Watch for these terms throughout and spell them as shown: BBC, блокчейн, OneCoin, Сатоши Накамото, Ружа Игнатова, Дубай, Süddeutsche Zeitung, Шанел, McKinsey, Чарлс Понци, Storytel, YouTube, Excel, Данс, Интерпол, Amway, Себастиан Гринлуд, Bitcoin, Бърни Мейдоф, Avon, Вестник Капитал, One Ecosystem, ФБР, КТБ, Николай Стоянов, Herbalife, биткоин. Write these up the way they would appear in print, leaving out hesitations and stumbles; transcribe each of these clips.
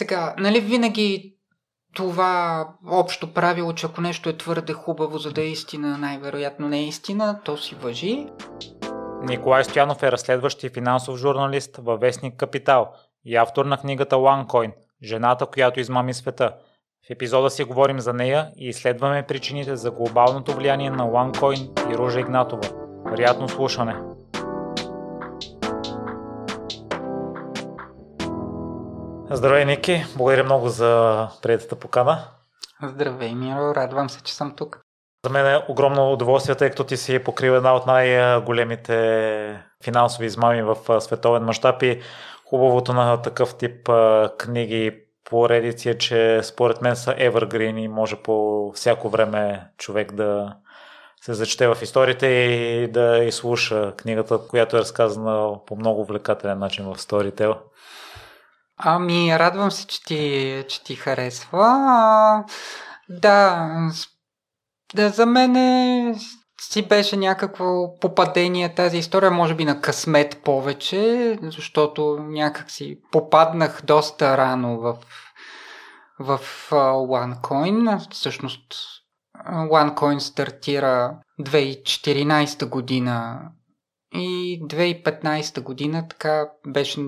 Сега, нали винаги това общо правило, че ако нещо е твърде хубаво, за да е истина, най-вероятно не е истина, то си важи. Николай Стоянов е разследващ и финансов журналист във Вестник Капитал и автор на книгата OneCoin – жената, която измами света. В епизода си говорим за нея и изследваме причините за глобалното влияние на OneCoin и Ружа Игнатова. Приятно слушане! Здравей, Ники! Благодаря много за приятата покана. Здравей, Миро! Радвам се, че съм тук. За мен е огромно удоволствие, тъй като ти си покрил една от най-големите финансови измами в световен мащаб и хубавото на такъв тип книги поредици е, че според мен са evergreen и може по всяко време човек да се зачете в историите и да изслуша книгата, която е разказана по много увлекателен начин в Storytel. Ами, радвам се, че ти харесва. Да, за мен си беше някакво попадение тази история, може би на късмет повече, защото някак си попаднах доста рано в OneCoin. Всъщност OneCoin стартира 2014 година и 2015 година така беше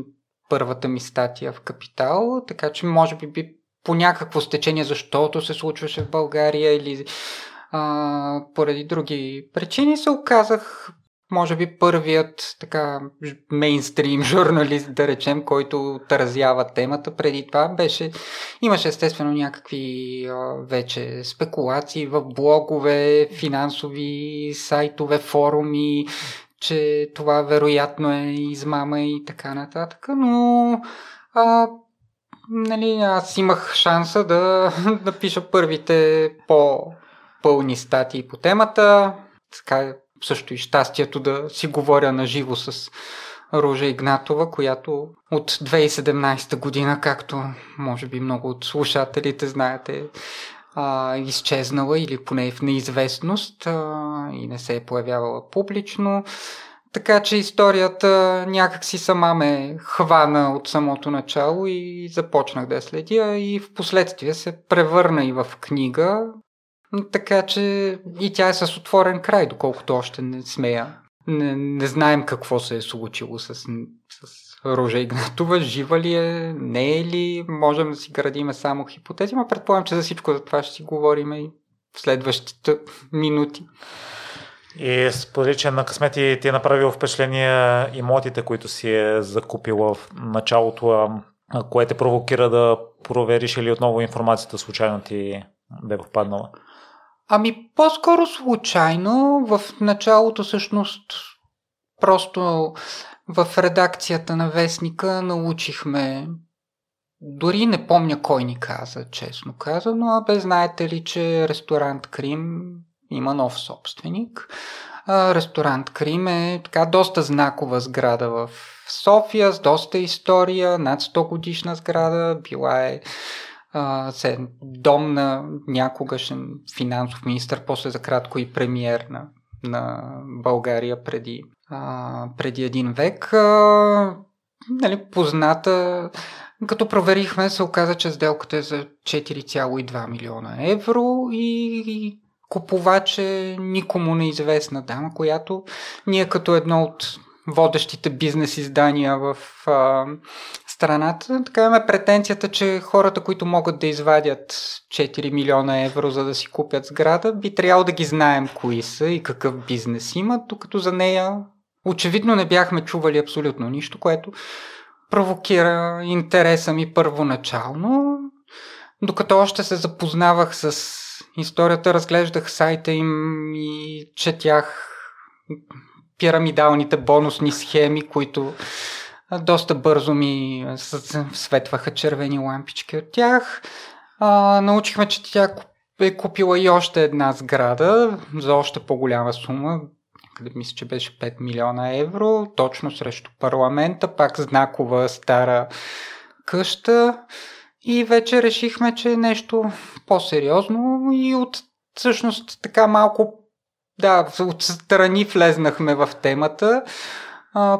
първата ми статия в Капитал, така че може би по някакво стечение, защото се случваше в България или поради други причини се оказах, може би, първият така мейнстрим журналист, да речем, който отразява темата. Преди това имаше естествено някакви вече спекулации в блогове, финансови сайтове, форуми, че това вероятно е измама и така нататък, но нали, аз имах шанса да пиша първите пълни статии по темата. Така също и щастието да си говоря на живо с Ружа Игнатова, която от 2017 година, както може би много от слушателите знаете, изчезнала или поне в неизвестност и не се е появявала публично. Така че историята някакси сама ме хвана от самото начало и започнах да я следя и в последствие се превърна и в книга. Така че и тя е с отворен край, доколкото още не смея. Не знаем какво се е случило с Ружа Игнатова, жива ли е, не е ли, можем да си градиме само хипотези, но предполагам, че за всичко за това ще си говорим и в следващите минути. И сподели, че на късмет ти е направил впечатление имотите, които си е закупила в началото, което те провокира да провериш или отново информацията случайно ти бе попаднала? Ами по-скоро случайно. В началото всъщност просто в редакцията на Вестника научихме, дори не помня кой ни каза, честно казано, а бе, знаете ли, че ресторант Крим има нов собственик. Ресторант Крим е така доста знакова сграда в София, с доста история, над 100 годишна сграда, била е дом на някогашен финансов министър, после за кратко и премиер на България преди един век. Нали, позната. Като проверихме, се оказа, че сделката е за 4,2 милиона евро и купувач е никому неизвестна дама, която ние като едно от водещите бизнес издания в страната, така имаме претенцията, че хората, които могат да извадят 4 милиона евро, за да си купят сграда, би трябвало да ги знаем кои са и какъв бизнес имат, докато за нея очевидно не бяхме чували абсолютно нищо, което провокира интереса ми първоначално. Докато още се запознавах с историята, разглеждах сайта им и четях пирамидалните бонусни схеми, които доста бързо ми светваха червени лампички от тях. Научихме, че тя е купила и още една сграда за още по-голяма сума, където мисля, че беше 5 милиона евро, точно срещу парламента, пак знакова стара къща. И вече решихме, че е нещо по-сериозно и всъщност така малко отстрани влезнахме в темата,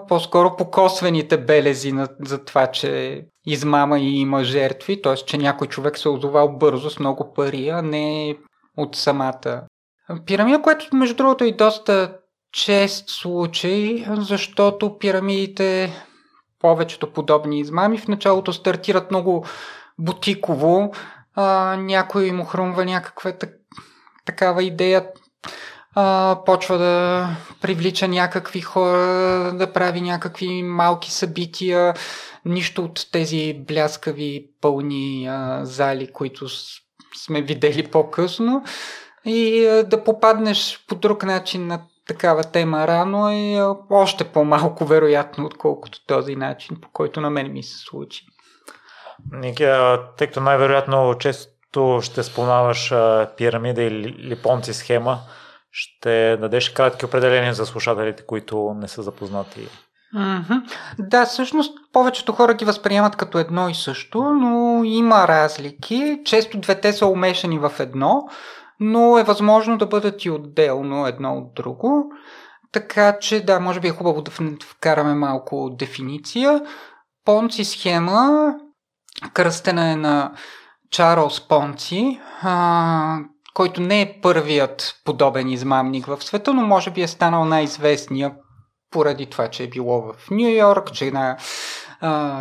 по-скоро по косвените белези за това, че измама и има жертви, т.е. че някой човек се озовал бързо с много пари, а не от самата пирамида, което между другото е доста чест случай, защото пирамидите, повечето подобни измами, в началото стартират много бутиково. Някой му хрумва някаква такава идея, почва да привлича някакви хора, да прави някакви малки събития, нищо от тези бляскави пълни зали, които сме видели по-късно, и да попаднеш по друг начин на такава тема рано е още по-малко вероятно, отколкото този начин, по който на мен ми се случи. Ники, тъй като най-вероятно често ще споменаваш пирамида или понци схема, ще дадеш кратки определения за слушателите, които не са запознати. Да, всъщност повечето хора ги възприемат като едно и също, но има разлики. Често двете са умешани в едно, но е възможно да бъдат и отделно едно от друго. Така че да, може би е хубаво да вкараме малко дефиниция. Понци схема, кръстена е на Чарлс Понци, който не е първият подобен измамник в света, но може би е станал най-известния поради това, че е било в Ню Йорк, че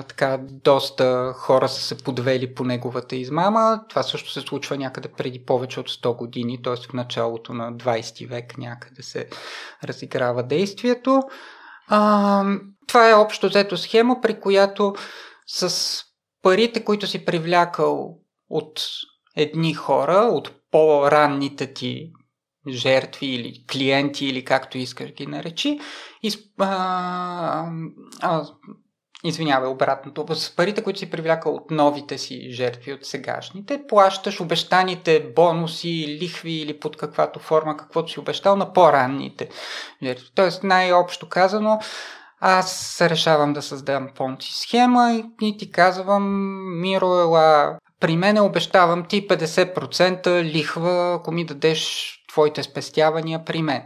така доста хора са се подвели по неговата измама. Това също се случва някъде преди повече от 100 години, т.е. в началото на 20 век някъде се разиграва действието. Това е общо взето схема, при която с парите, които си привлякал от едни хора, от по-ранните ти жертви или клиенти, или както искаш ги наречи, извинявай, обратното. С парите, които си привляка от новите си жертви, от сегашните, плащаш обещаните бонуси, лихви или под каквато форма, каквото си обещал на по-ранните жертви. Тоест, най-общо казано, аз решавам да създам понци схема и ти казвам: Миро, ела при мене, обещавам ти 50% лихва, ако ми дадеш твоите спестявания при мен.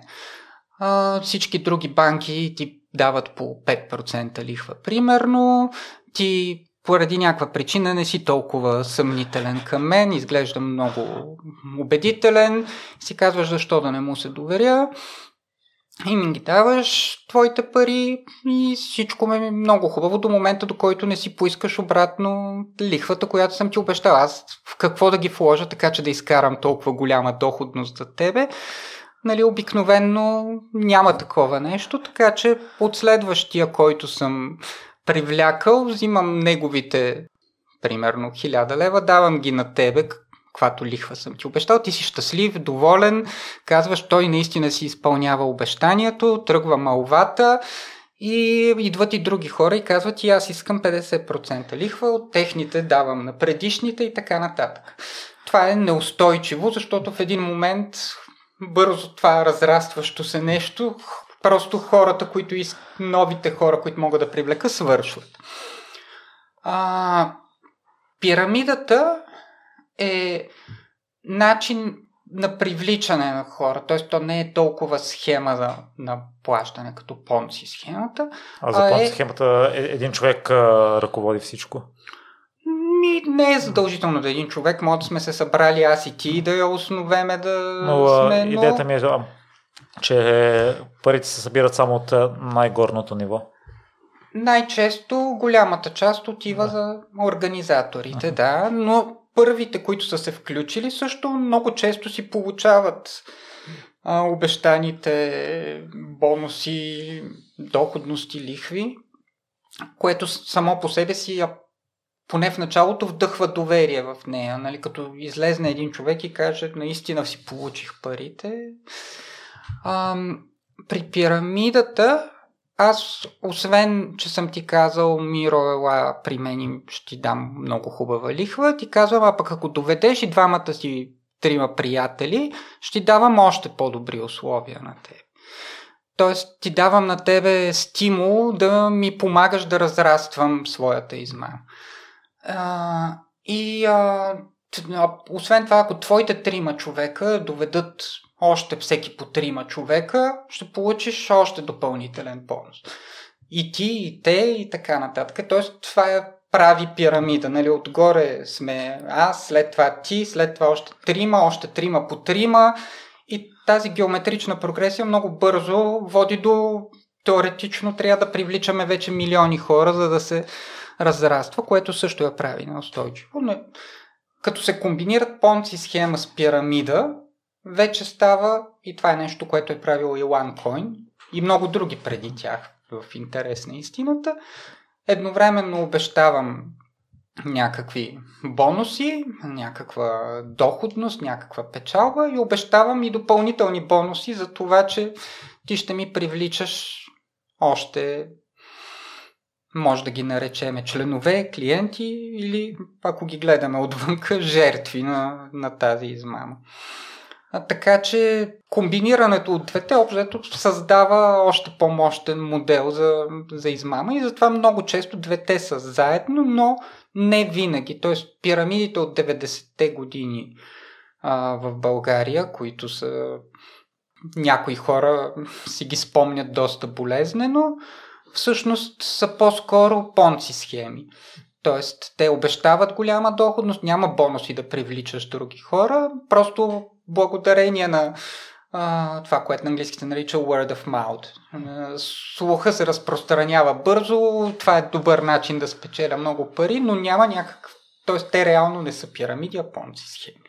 Всички други банки ти дават по 5% лихва примерно. Ти поради някаква причина не си толкова съмнителен към мен, изглеждам много убедителен, си казваш защо да не му се доверя, и ми ги даваш твоите пари и всичко ме е много хубаво до момента, до който не си поискаш обратно лихвата, която съм ти обещал. Аз в какво да ги вложа, така че да изкарам толкова голяма доходност за тебе? Нали, обикновенно няма такова нещо, така че от следващия, който съм привлякал, взимам неговите примерно 1000 лева, давам ги на тебе, каквато лихва съм ти обещал, ти си щастлив, доволен, казваш, той наистина си изпълнява обещанието, тръгва малвата, и идват и други хора и казват: и аз искам 50% лихва, от техните давам на предишните и така нататък. Това е неустойчиво, защото в един момент бързо това разрастващо се нещо, просто хората, които новите хора, които могат да привлека, свършват. Пирамидата е начин на привличане на хора, т.е. то не е толкова схема на плащане като понци схемата. А за понци схемата един човек ръководи всичко? Не е задължително да един човек, може да сме се събрали аз и ти да я основеме да сме. Идеята ми е, че парите се събират само от най-горното ниво. Най-често голямата част отива за организаторите, да, но първите, които са се включили, също много често си получават обещаните бонуси, доходности, лихви, което само по себе си, поне в началото, вдъхва доверие в нея. Нали? Като излезне един човек и каже: наистина си получих парите. При пирамидата аз, освен че съм ти казал: Миро, ела при мен, ще ти дам много хубава лихва, ти казвам: а пък ако доведеш и двамата си трима приятели, ще ти давам още по-добри условия на теб. Тоест ти давам на тебе стимул да ми помагаш да разраствам своята измама. Освен това, ако твоите трима човека доведат още всеки по трима човека, ще получиш още допълнителен бонус. И ти, и те, и така нататък. Тоест това е прави пирамида. Нали, отгоре сме аз, след това ти, след това още трима по трима и тази геометрична прогресия много бързо води до теоретично трябва да привличаме вече милиони хора, за да се разраства, което също я прави неустойчиво. Но като се комбинират понци схема с пирамида, вече става, и това е нещо, което е правило и OneCoin и много други преди тях, в интерес на истината. Едновременно обещавам някакви бонуси, някаква доходност, някаква печалба и обещавам и допълнителни бонуси за това, че ти ще ми привличаш още, може да ги наречеме членове, клиенти или, ако ги гледаме отвънка, жертви на тази измама. Така че комбинирането от двете общо създава още по-мощен модел за измама и затова много често двете са заедно, но не винаги. Тоест пирамидите от 90-те години в България, които са някои хора си ги спомнят доста болезнено, всъщност са по-скоро понци схеми. Тоест те обещават голяма доходност, няма бонуси да привличаш други хора, просто благодарение на това, което на английски се нарича word of mouth. Слуха се разпространява бързо, това е добър начин да спечеля много пари, но няма някакъв... Тоест те реално не са пирамиди, а понци схеми.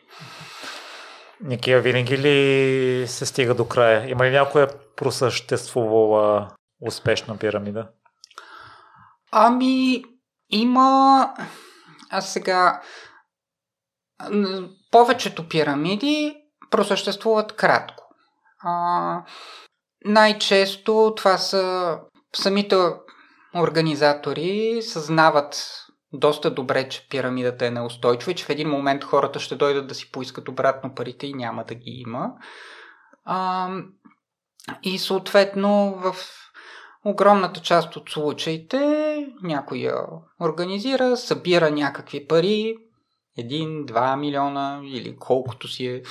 Никия, винаги ли се стига до края? Има ли някоя просъществувала успешна пирамида? Ами, има... Аз сега... Повечето пирамиди просъществуват кратко. Най-често това са самите организатори съзнават доста добре, че пирамидата е неустойчива и че в един момент хората ще дойдат да си поискат обратно парите и няма да ги има. И съответно в огромната част от случаите някой я организира, събира някакви пари, 1-2 милиона или колкото си е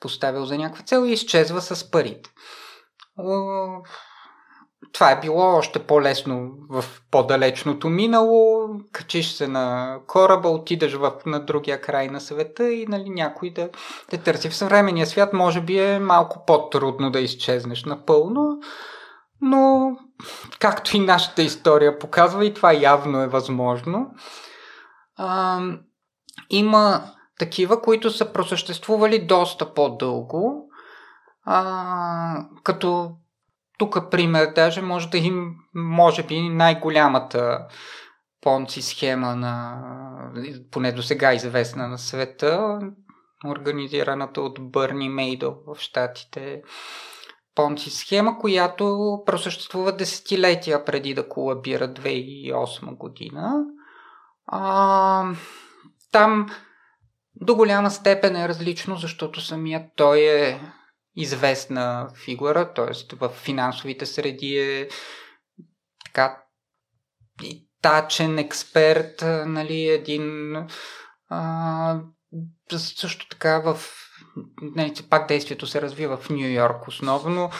поставил за някаква цел и изчезва с парите. Това е било още по-лесно в по-далечното минало. Качиш се на кораба, отидеш на другия край на света и нали, някой да те търси. В съвременния свят може би е малко по-трудно да изчезнеш напълно, но както и нашата история показва, и това явно е възможно. Има такива, които са просъществували доста по-дълго, като тук пример даже може би най-голямата понци схема на, поне до сега известна на света, организираната от Бърни Мейдоф в щатите понци схема, която просъществува десетилетия преди да колабира 2008 година. Там до голяма степен е различно, защото самият той е известна фигура, т.е. в финансовите среди е така тачен експерт, нали, един също така в нали, пак действието се развива в Ню Йорк основно,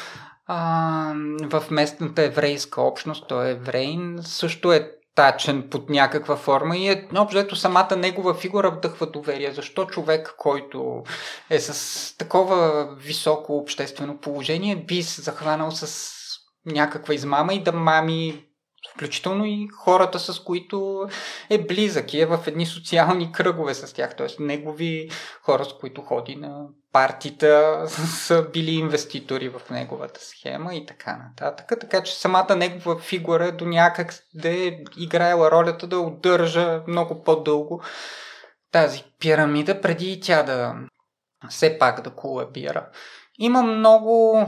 в местната еврейска общност, той е еврейн, също е тачен под някаква форма и общо самата негова фигура вдъхва доверие. Защо човек, който е с такова високо обществено положение, би се захванал с някаква измама и да мами включително и хората, с които е близък и е в едни социални кръгове с тях. Тоест негови хора, с които ходи на партита, са били инвеститори в неговата схема и така нататък. Така че самата негова фигура до някак да е играела ролята да удържа много по-дълго тази пирамида, преди тя да все пак да колабира. Има много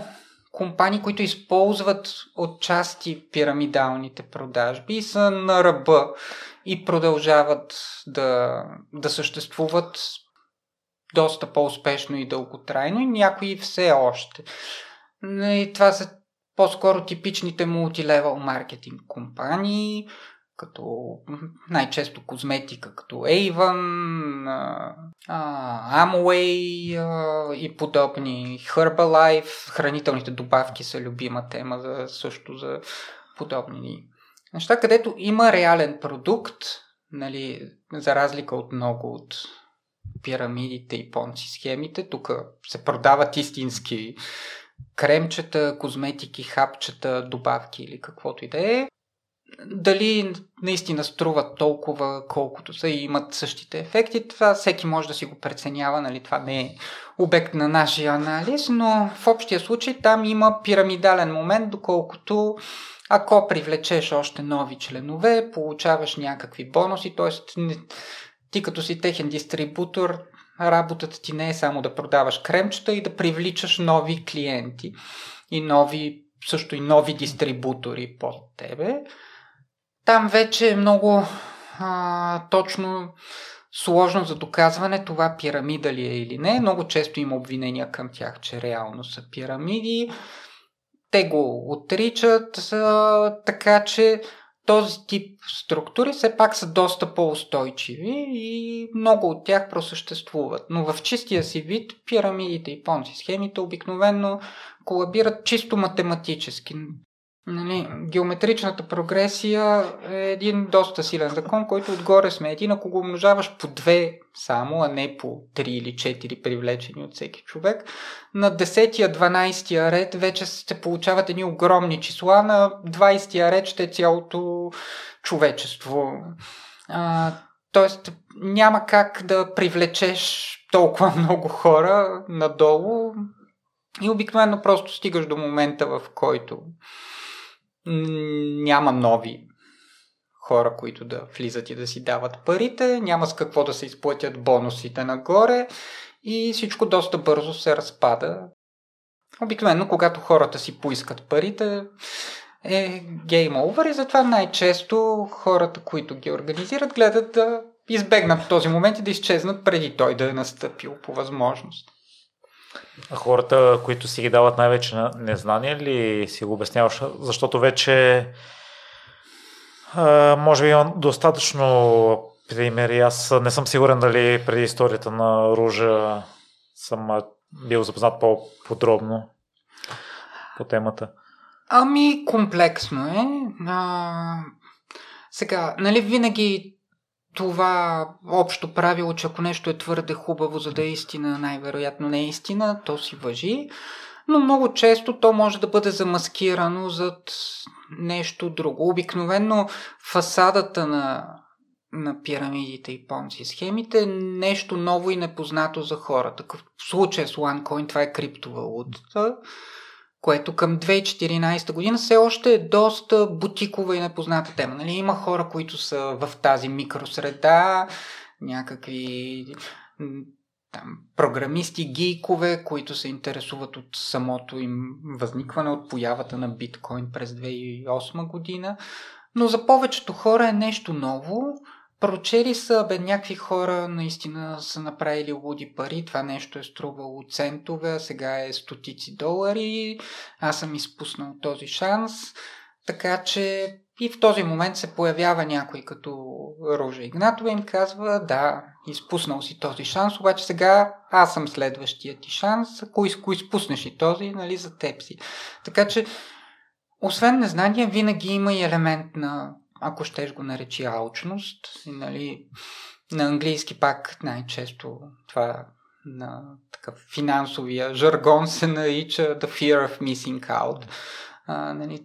компании, които използват отчасти пирамидалните продажби и са на ръба и продължават да съществуват доста по-успешно и дълготрайно и някои все още. И това са по-скоро типичните мултилевел маркетинг компании, като най-често козметика, като Avon, Amway и подобни, Herbalife, хранителните добавки са любима тема също за подобни неща, където има реален продукт, нали, за разлика от много от пирамидите и понци схемите, тук се продават истински кремчета, козметики, хапчета, добавки или каквото и да е. Дали наистина струват толкова, колкото са и имат същите ефекти, това всеки може да си го преценява, нали, това не е обект на нашия анализ, но в общия случай там има пирамидален момент, доколкото ако привлечеш още нови членове, получаваш някакви бонуси, т.е. ти като си техен дистрибутор, работата ти не е само да продаваш кремчета и да привличаш нови клиенти и нови, също и нови дистрибутори под тебе. Там вече е много точно сложно за доказване това пирамида ли е или не. Много често има обвинения към тях, че реално са пирамиди. Те го отричат, така че този тип структури все пак са доста по-устойчиви и много от тях просъществуват. Но в чистия си вид пирамидите и понци схемите обикновено колабират чисто математически. Нали, геометричната прогресия е един доста силен закон, който отгоре сме един, ако го умножаваш по 2 само, а не по 3 или 4 привлечени от всеки човек, на 10-12 ред вече се получават едни огромни числа, на 20 ред ще е цялото човечество. Тоест няма как да привлечеш толкова много хора надолу и обикновено просто стигаш до момента, в който няма нови хора, които да влизат и да си дават парите, няма с какво да се изплатят бонусите нагоре и всичко доста бързо се разпада. Обикновено, когато хората си поискат парите, е game over и затова най-често хората, които ги организират, гледат да избегнат този момент и да изчезнат преди той да е настъпил по възможност. Хората, които си ги дават най-вече на незнание ли си го обясняваш? Защото вече може би имам достатъчно примери. Аз не съм сигурен дали преди историята на Ружа съм бил запознат по-подробно по темата. Ами, комплексно е. Сега, нали винаги това общо правило, че ако нещо е твърде хубаво, за да е истина, най-вероятно не е истина, то си важи, но много често то може да бъде замаскирано зад нещо друго. Обикновено фасадата на пирамидите и понци схемите е нещо ново и непознато за хората. В случая с OneCoin това е криптовалутата, което към 2014 година все още е доста бутикова и непозната тема. Нали? Има хора, които са в тази микросреда, някакви там, програмисти, гийкове, които се интересуват от самото им възникване, от появата на биткоин през 2008 година. Но за повечето хора е нещо ново. Прочели са, някакви хора наистина са направили луди пари, това нещо е струвало центове, сега е стотици долари, аз съм изпуснал този шанс, така че и в този момент се появява някой като Ружа Игнатова и им казва, да, изпуснал си този шанс, обаче сега аз съм следващия ти шанс, ако изпуснеш и този, нали, за теб си. Така че, освен незнание, винаги има и елемент на, ако щеш го наречи, алчност, нали, на английски пак най-често това на такъв финансовия жаргон се нарича the fear of missing out. Нали,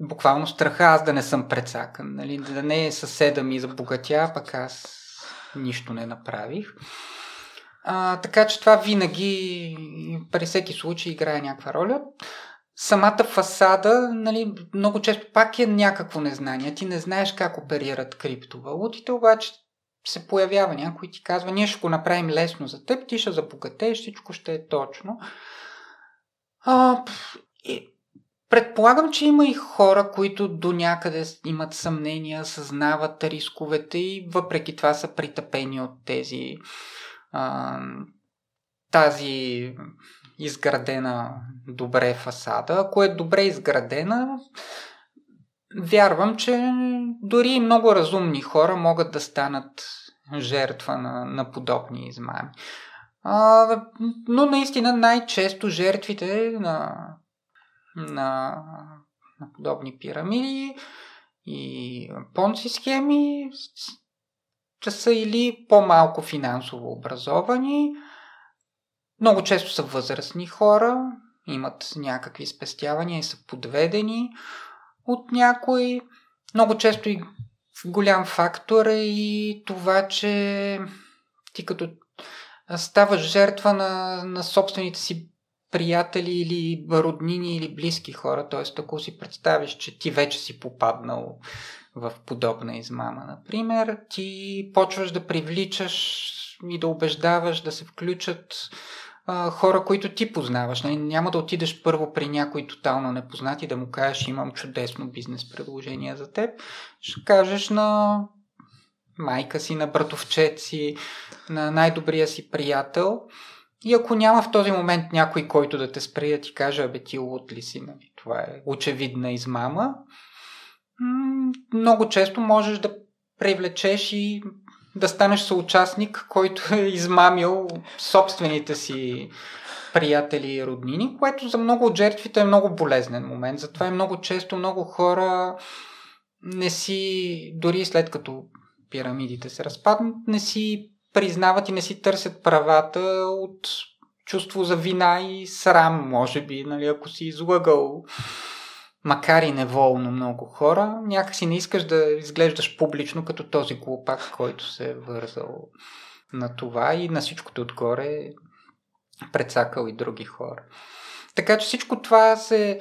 буквално страха аз да не съм прецакан, нали, да не е съседа ми забогатя, пък аз нищо не направих. Така че това винаги при всеки случай играе някаква роля. Самата фасада, нали, много често пак е някакво незнание. Ти не знаеш как оперират криптовалутите, обаче се появява някой и ти казва, ние ще го направим лесно за теб, ти ще забогатееш, всичко ще е точно. Предполагам, че има и хора, които до някъде имат съмнения, съзнават рисковете и въпреки това са притъпени от тази изградена добре фасада. Ако е добре изградена, вярвам, че дори и много разумни хора могат да станат жертва на подобни измами. Но наистина най-често жертвите на подобни пирамиди и понци схеми са или по-малко финансово образовани, много често са възрастни хора, имат някакви спестявания и са подведени от някой. Много често и голям фактор е и това, че ти като ставаш жертва на собствените си приятели или роднини или близки хора, т.е. ако си представиш, че ти вече си попаднал в подобна измама, например, ти почваш да привличаш и да убеждаваш да се включат хора, които ти познаваш. Няма да отидеш първо при някой тотално непознат и да му кажеш: имам чудесно бизнес предложение за теб. Ще кажеш на майка си, на братовчет си, на най-добрия си приятел. И ако няма в този момент някой, който да те спре и да ти каже: абе, ти луд ли си, нали? Това е очевидна измама, много често можеш да привлечеш и да станеш съучастник, който е измамил собствените си приятели и роднини, което за много от жертвите е много болезнен момент. Затова е много често много хора не си, дори след като пирамидите се разпаднат, не си признават и не си търсят правата от чувство за вина и срам, може би, нали, ако си излагал, макар и неволно, много хора. Някакси не искаш да изглеждаш публично като този глупак, който се е вързал на това и на всичкото отгоре прецакал и други хора. Така че всичко това се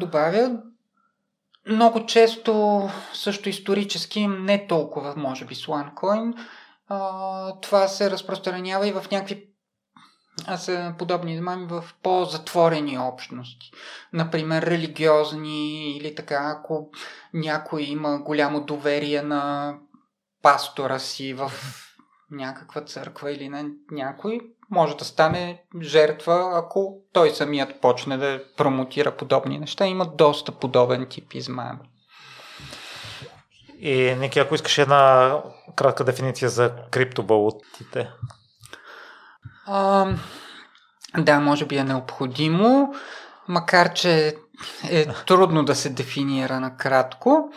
добавя. Много често, също исторически, не толкова, може би, с OneCoin, това се разпространява и в някакви подобни измами в по-затворени общности. Например, религиозни или така, ако някой има голямо доверие на пастора си в някаква църква или на някой, може да стане жертва, ако той самият почне да промотира подобни неща. Има доста подобен тип измами. И, Ники, ако искаш една кратка дефиниция за криптобалутите? Да, може би е необходимо, макар че е трудно да се дефинира накратко,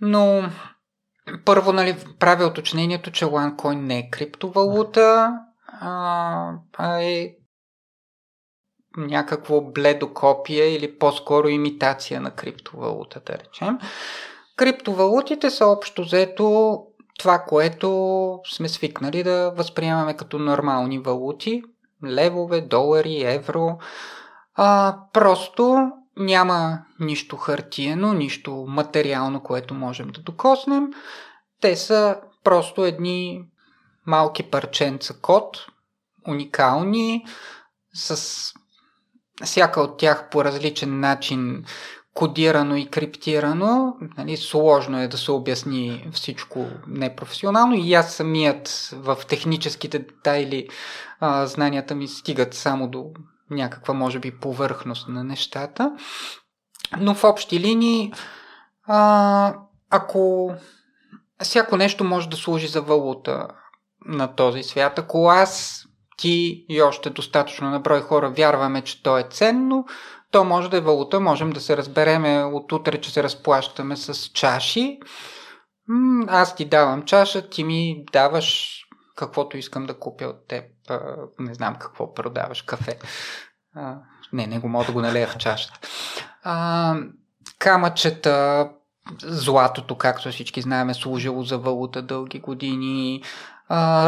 но първо, нали, правя уточнението, че OneCoin не е криптовалута, а е някакво бледо копие или по-скоро имитация на криптовалута, да речем. Криптовалутите са общо взето това, което сме свикнали да възприемаме като нормални валути, левове, долари, евро. Просто няма нищо хартиено, нищо материално, което можем да докоснем. Те са просто едни малки парченца код, уникални, с всяка от тях по различен начин кодирано и криптирано, нали, сложно е да се обясни всичко непрофесионално и аз самият в техническите детайли знанията ми стигат само до някаква, може би, повърхност на нещата. Но в общи линии, ако всяко нещо може да служи за валута на този свят, ако аз, ти и още достатъчно наброй хора вярваме, че то е ценно, то може да е валута, можем да се разбереме от утре, че се разплащаме с чаши. Аз ти давам чаша, ти ми даваш каквото искам да купя от теб. Не знам какво продаваш, кафе. Не го мога да го налея в чашата. Камъчета, златото, както всички знаем, е служило за валута дълги години.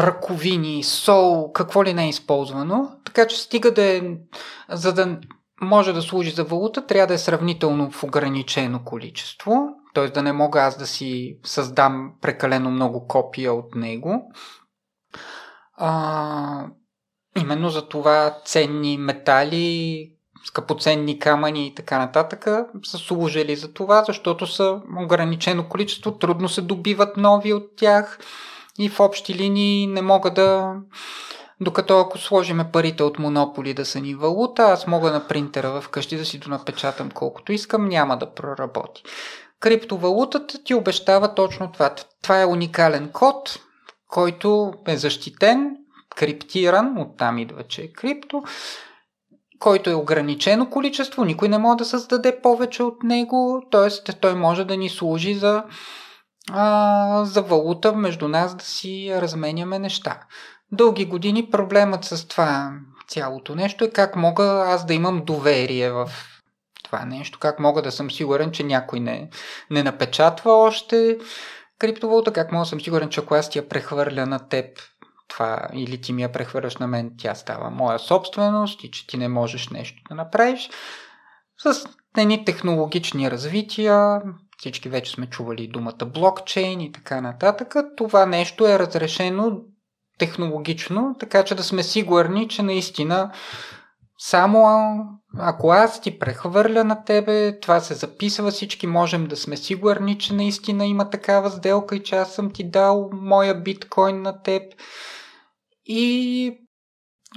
Ръковини, сол, какво ли не е използвано. Така че стига да е, за да може да служи за валута, трябва да е сравнително в ограничено количество, т.е. да не мога аз да си създам прекалено много копия от него. Именно за това ценни метали, скъпоценни камъни и така нататък са служили за това, защото са ограничено количество, трудно се добиват нови от тях и в общи линии не мога да... Докато ако сложиме парите от монополи да са ни валута, аз мога на принтера вкъщи да си донапечатам колкото искам, няма да проработи. Криптовалутата ти обещава точно това. Това е уникален код, който е защитен, криптиран, оттам идва, че е крипто, който е ограничено количество, никой не може да създаде повече от него, т.е. той може да ни служи за валута между нас да си разменяме неща. Дълги години проблемът с това цялото нещо е как мога аз да имам доверие в това нещо, как мога да съм сигурен, че някой не напечатва още криптовалута, как мога да съм сигурен, че ако аз ти я прехвърля на теб това, или ти ми я прехвърляш на мен, тя става моя собственост и че ти не можеш нещо да направиш. С едни технологични развития, всички вече сме чували думата блокчейн и така нататък, това нещо е разрешено технологично, така че да сме сигурни, че наистина само ако аз ти прехвърля на тебе, това се записва, всички можем да сме сигурни, че наистина има такава сделка и че аз съм ти дал моя биткоин на теб. И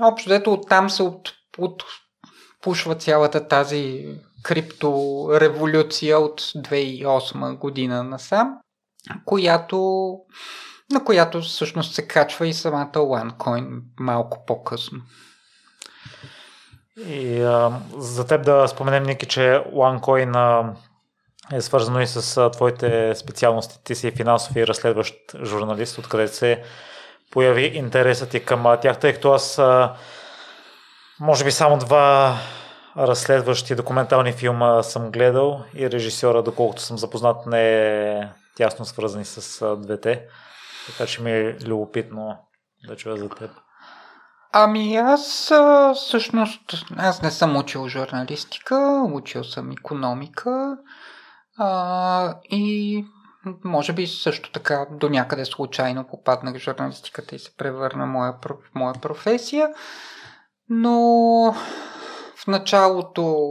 общо дето оттам се отпушва цялата тази криптореволюция от 2008 година насам, на която всъщност се качва и самата OneCoin малко по-късно. И за теб да споменем, Ники, че OneCoin е свързано и с твоите специалности. Ти си финансов и разследващ журналист, откъде се появи интересът ти към тях, тъй като аз може би само два разследващи документални филма съм гледал и режисьора, доколкото съм запознат, не е тясно свързани с двете. Така че ми е любопитно да чуя за теб. Ами аз не съм учил журналистика, учил съм икономика и може би също така до някъде случайно попаднах в журналистиката и се превърна моя професия, но в началото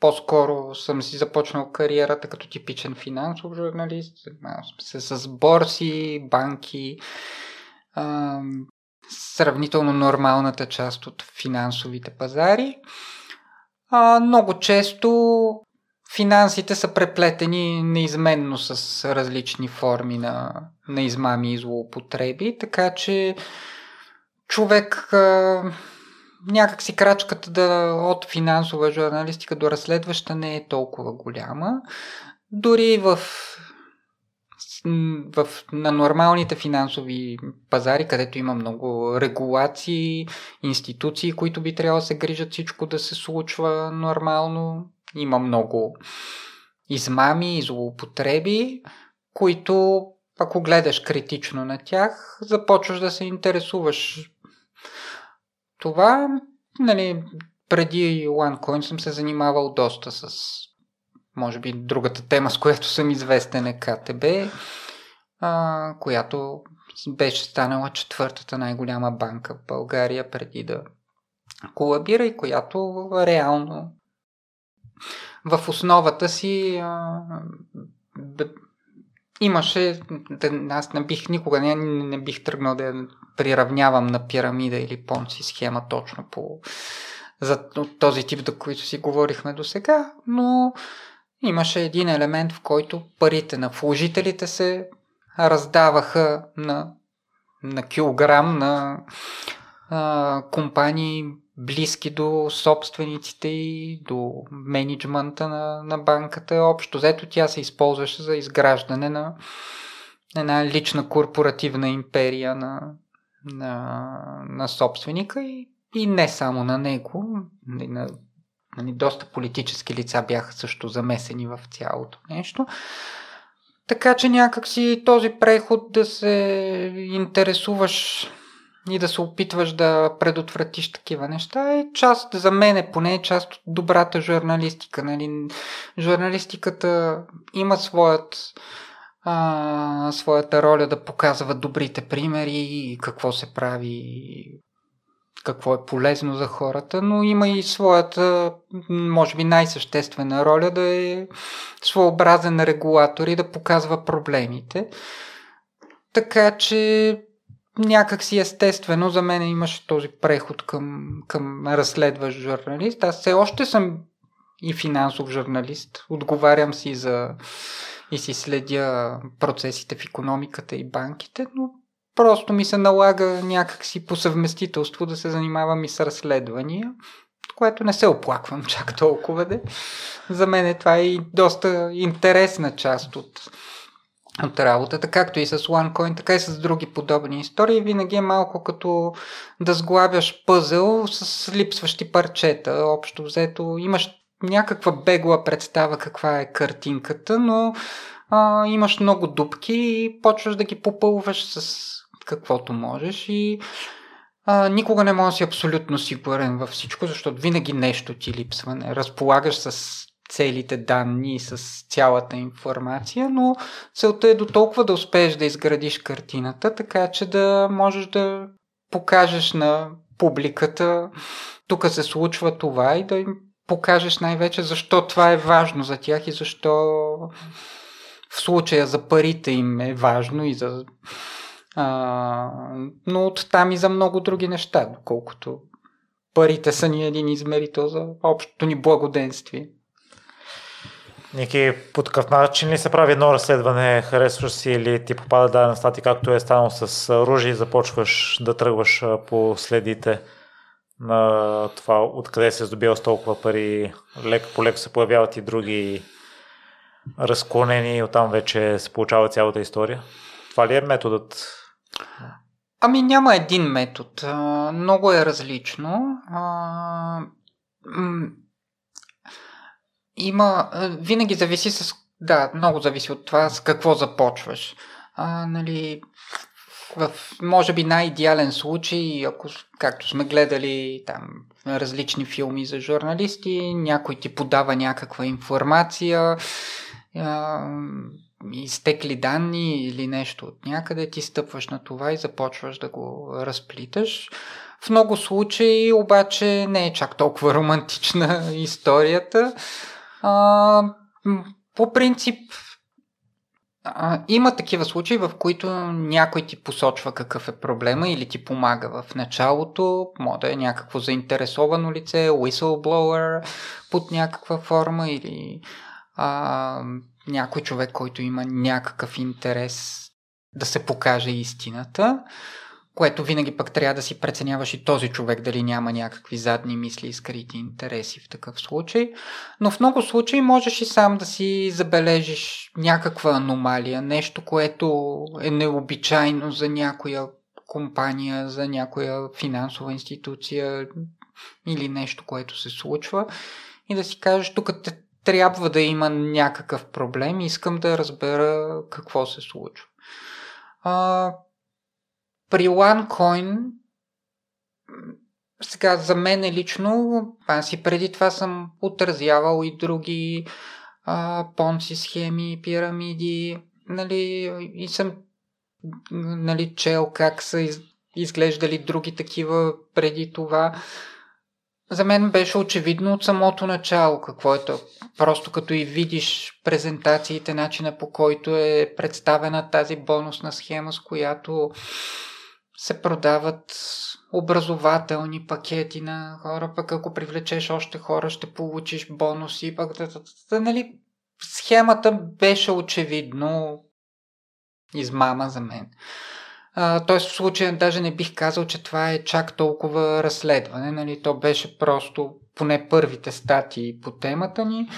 по-скоро съм си започнал кариерата като типичен финансов журналист, с борси, банки, сравнително нормалната част от финансовите пазари. Много често финансите са преплетени неизменно с различни форми на измами и злоупотреби, така че човек някак си крачката от финансова журналистика до разследваща не е толкова голяма. Дори на нормалните финансови пазари, където има много регулации, институции, които би трябвало да се грижат всичко да се случва нормално, има много измами и злоупотреби, които, ако гледаш критично на тях, започваш да се интересуваш. Това, преди OneCoin съм се занимавал доста с, може би, другата тема, с която съм известен е КТБ, която беше станала четвъртата най-голяма банка в България преди да колабира и която реално в основата си имаше, аз не бих никога не бих тръгнал да приравнявам на пирамида или Понци схема точно за този тип, за който си говорихме до сега, но имаше един елемент, в който парите на вложителите се раздаваха на килограм на компании, близки до собствениците и до менеджмента на банката. Общо взето тя се използваше за изграждане на една лична корпоративна империя на собственика и не само на него. Доста политически лица бяха също замесени в цялото нещо. Така че някакси този преход да се интересуваш и да се опитваш да предотвратиш такива неща е част, за мен е поне част от добрата журналистика. Журналистиката има своята роля да показва добрите примери, какво се прави, какво е полезно за хората, но има и своята, може би най-съществена роля да е своеобразен регулатор и да показва проблемите. Така че някак си естествено за мен имаше този преход към разследващ журналист. Аз все още съм и финансов журналист. Отговарям си и си следя процесите в икономиката и банките, но просто ми се налага някак си по съвместителство да се занимавам и с разследвания, което не се оплаквам чак толкова. Де. За мен е това и доста интересна част от работата, както и с OneCoin, така и с други подобни истории. Винаги е малко като да сглабяш пъзел с липсващи парчета. Общо взето имаш някаква бегла представа каква е картинката, но имаш много дупки и почваш да ги попълваш с каквото можеш и никога не можеш да си абсолютно сигурен във всичко, защото винаги нещо ти липсва. Не разполагаш с целите данни, с цялата информация, но целта е до толкова да успееш да изградиш картината, така че да можеш да покажеш на публиката тук се случва това и да им покажеш най-вече защо това е важно за тях и защо в случая за парите им е важно и за... но оттам и за много други неща, доколкото парите са ни един измерител за общото ни благоденствие. Ники, по такъв начин ли се прави едно разследване, харесваш си или ти попада дадена статия, както е станало с Ружа и започваш да тръгваш по следите на това, откъде се здобил с толкова пари, лек по лек се появяват и други разклонени и оттам вече се получава цялата история? Това ли е методът? Ами няма един метод. Много е различно. Има, винаги зависи с... Да, много зависи от това с какво започваш. Нали, в може би най-идеален случай, ако, както сме гледали там различни филми за журналисти, някой ти подава някаква информация, изтекли данни или нещо от някъде, ти стъпваш на това и започваш да го разплиташ. В много случаи обаче не е чак толкова романтична историята. По принцип има такива случаи, в които някой ти посочва какъв е проблема или ти помага в началото, може да е някакво заинтересовано лице, whistleblower под някаква форма или някой човек, който има някакъв интерес да се покаже истината, което винаги пък трябва да си преценяваш и този човек дали няма някакви задни мисли и скрити интереси в такъв случай. Но в много случаи можеш и сам да си забележиш някаква аномалия, нещо, което е необичайно за някоя компания, за някоя финансова институция или нещо, което се случва и да си кажеш, тук те трябва да има някакъв проблем и искам да разбера какво се случва. При OneCoin, сега за мен лично, аз и преди това съм отразявал и други понци схеми, пирамиди, нали, и съм нали, чел как са изглеждали други такива преди това. За мен беше очевидно от самото начало какво е то. Просто като и видиш презентациите, начина по който е представена тази бонусна схема, с която се продават образователни пакети на хора, пък ако привлечеш още хора, ще получиш бонуси. Пък, нали, схемата беше очевидно измама за мен. Тоест в случая даже не бих казал, че това е чак толкова разследване. Нали? То беше просто, поне първите статии по темата ни,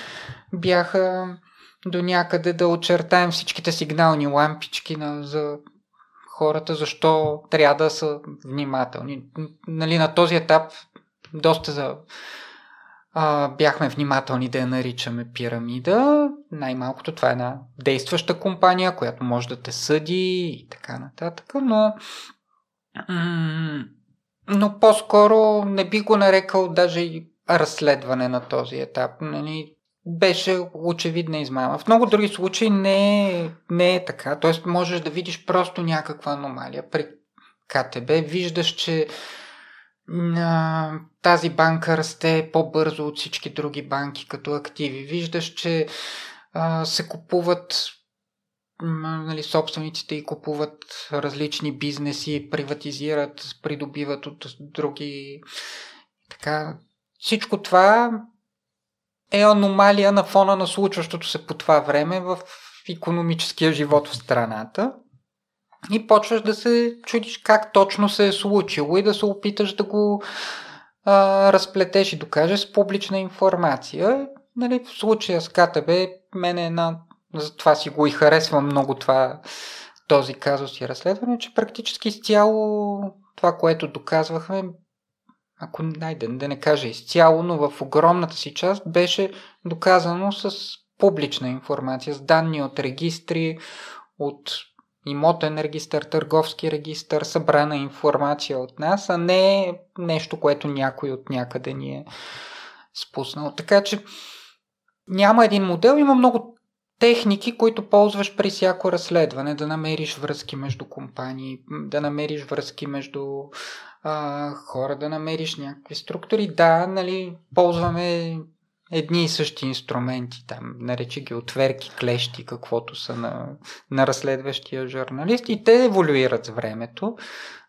бяха до някъде да очертаем всичките сигнални лампички за хората, защо трябва да са внимателни. Нали, на този етап доста бяхме внимателни да я наричаме пирамида. Най-малкото това е една действаща компания, която може да те съди и така нататък, но по-скоро не би го нарекал даже и разследване на този етап. Нали? Беше очевидна измама. В много други случаи не е така. Тоест можеш да видиш просто някаква аномалия. При КТБ виждаш, че тази банка расте по-бързо от всички други банки като активи. Виждаш, че се купуват, нали, собствениците и купуват различни бизнеси, приватизират, придобиват от други. Така, всичко това е аномалия на фона на случващото се по това време в икономическия живот в страната. И почваш да се чудиш как точно се е случило и да се опиташ да го разплетеш и докажеш с публична информация. Нали, в случая с КТБ, мене затова си го и харесвам много това, този казус и разследване, че практически изцяло това, което доказвахме, ако да не кажа изцяло, но в огромната си част беше доказано с публична информация, с данни от регистри, от имотен регистър, търговски регистър, събрана информация от нас, а не нещо, което някой от някъде ни е спуснал. Така че няма един модел, има много техники, които ползваш при всяко разследване, да намериш връзки между компании, да намериш връзки между хора, да намериш някакви структури. Да, нали, ползваме едни и същи инструменти, там, наречи ги отверки, клещи, каквото са на разследващия журналист, и те еволюират с времето.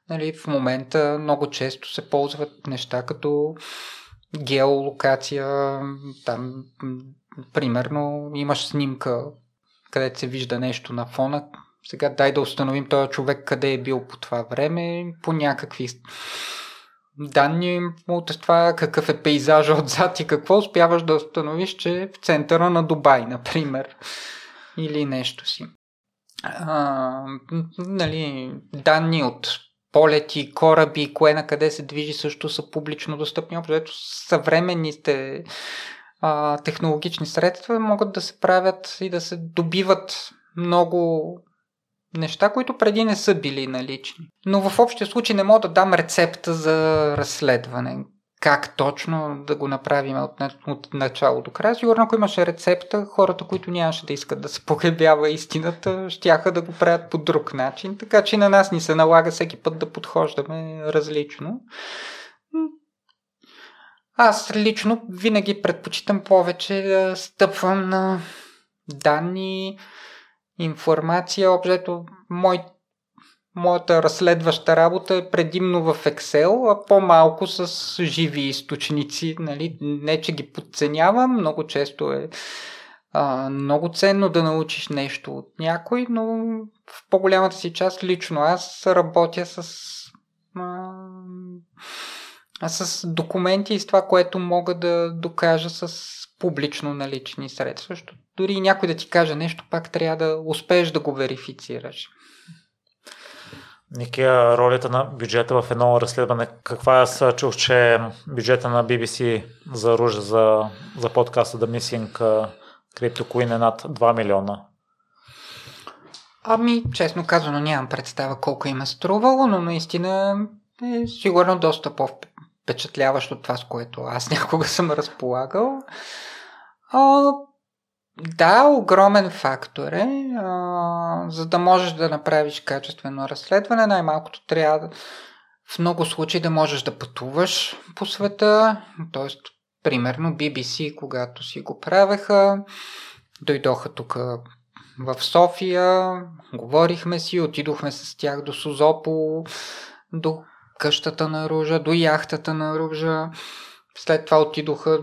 Нали, в момента много често се ползват неща като геолокация, там, примерно, имаш снимка, където се вижда нещо на фона, сега дай да установим този човек къде е бил по това време, по някакви данни от това какъв е пейзажа отзад и какво успяваш да установиш, че е в центъра на Дубай, например, или нещо си. Нали, данни от полети, кораби, кое на къде се движи, също са публично достъпни. Общо съвременните технологични средства могат да се правят и да се добиват много неща, които преди не са били налични. Но в общия случай не мога да дам рецепта за разследване. Как точно да го направим от начало до края? Сигурно, ако имаше рецепта, хората, които нямаше да искат да се погребява истината, щяха да го правят по друг начин. Така че на нас ни се налага всеки път да подхождаме различно. Аз лично винаги предпочитам повече да стъпвам на данни, информация. Общо, моята разследваща работа е предимно в Excel, а по-малко с живи източници. Нали? Не, че ги подценявам, много често е много ценно да научиш нещо от някой, но в по-голямата си част лично аз работя с документи и с това, което мога да докажа с публично налични средства. Дори някой да ти каже нещо, пак трябва да успееш да го верифицираш. Ники, ролята на бюджета в едно разследване, каква? Аз чух, че бюджета на BBC за Ружа за подкаста The Missing CryptoCoin е над 2 милиона. Ами, честно казано, нямам представа колко им е струвало, но наистина е сигурно доста по-впечатляващо това, с което аз някога съм разполагал. Да, огромен фактор е. За да можеш да направиш качествено разследване, най-малкото трябва в много случаи да можеш да пътуваш по света. Тоест, примерно BBC, когато си го правеха, дойдоха тук в София, говорихме си, отидохме с тях до Созопол, до къщата на Ружа, до яхтата на Ружа. След това отидоха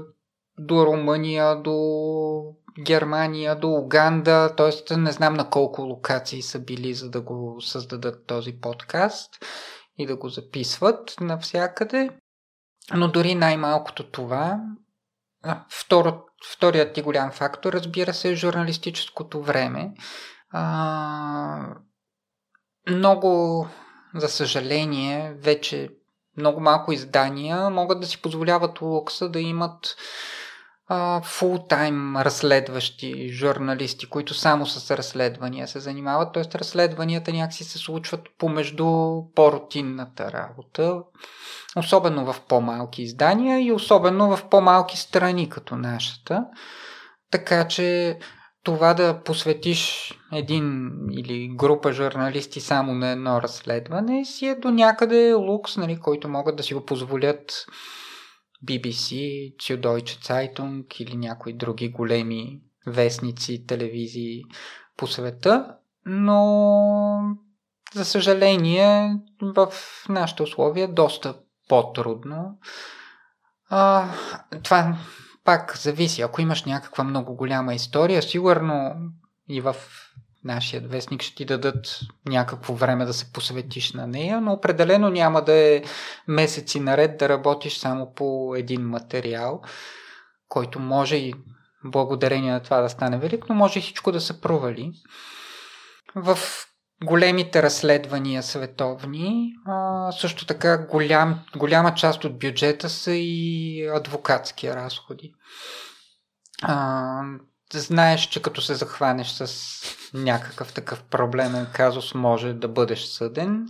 до Румъния, до Германия, до Уганда, т.е. не знам на колко локации са били, за да го създадат този подкаст и да го записват навсякъде. Но дори най-малкото това, вторият ти голям фактор, разбира се, е журналистическото време. Много, за съжаление, вече много малко издания могат да си позволяват лукса да имат фултайм разследващи журналисти, които само с разследвания се занимават, т.е. разследванията някакси се случват помежду по-рутинната работа, особено в по-малки издания и особено в по-малки страни като нашата. Така че това да посветиш един или група журналисти само на едно разследване си е до някъде лукс, нали, който могат да си го позволят BBC, Süddeutsche Zeitung или някои други големи вестници, телевизии по света, но за съжаление в нашите условия доста по-трудно. Това пак зависи. Ако имаш някаква много голяма история, сигурно и в нашия вестник ще ти дадат някакво време да се посветиш на нея, но определено няма да е месеци наред да работиш само по един материал, който може и благодарение на това да стане велик, но може и всичко да се провали. В големите разследвания световни, също така голяма част от бюджета са и адвокатски разходи. Знаеш, че като се захванеш с някакъв такъв проблемен казус, може да бъдеш съден.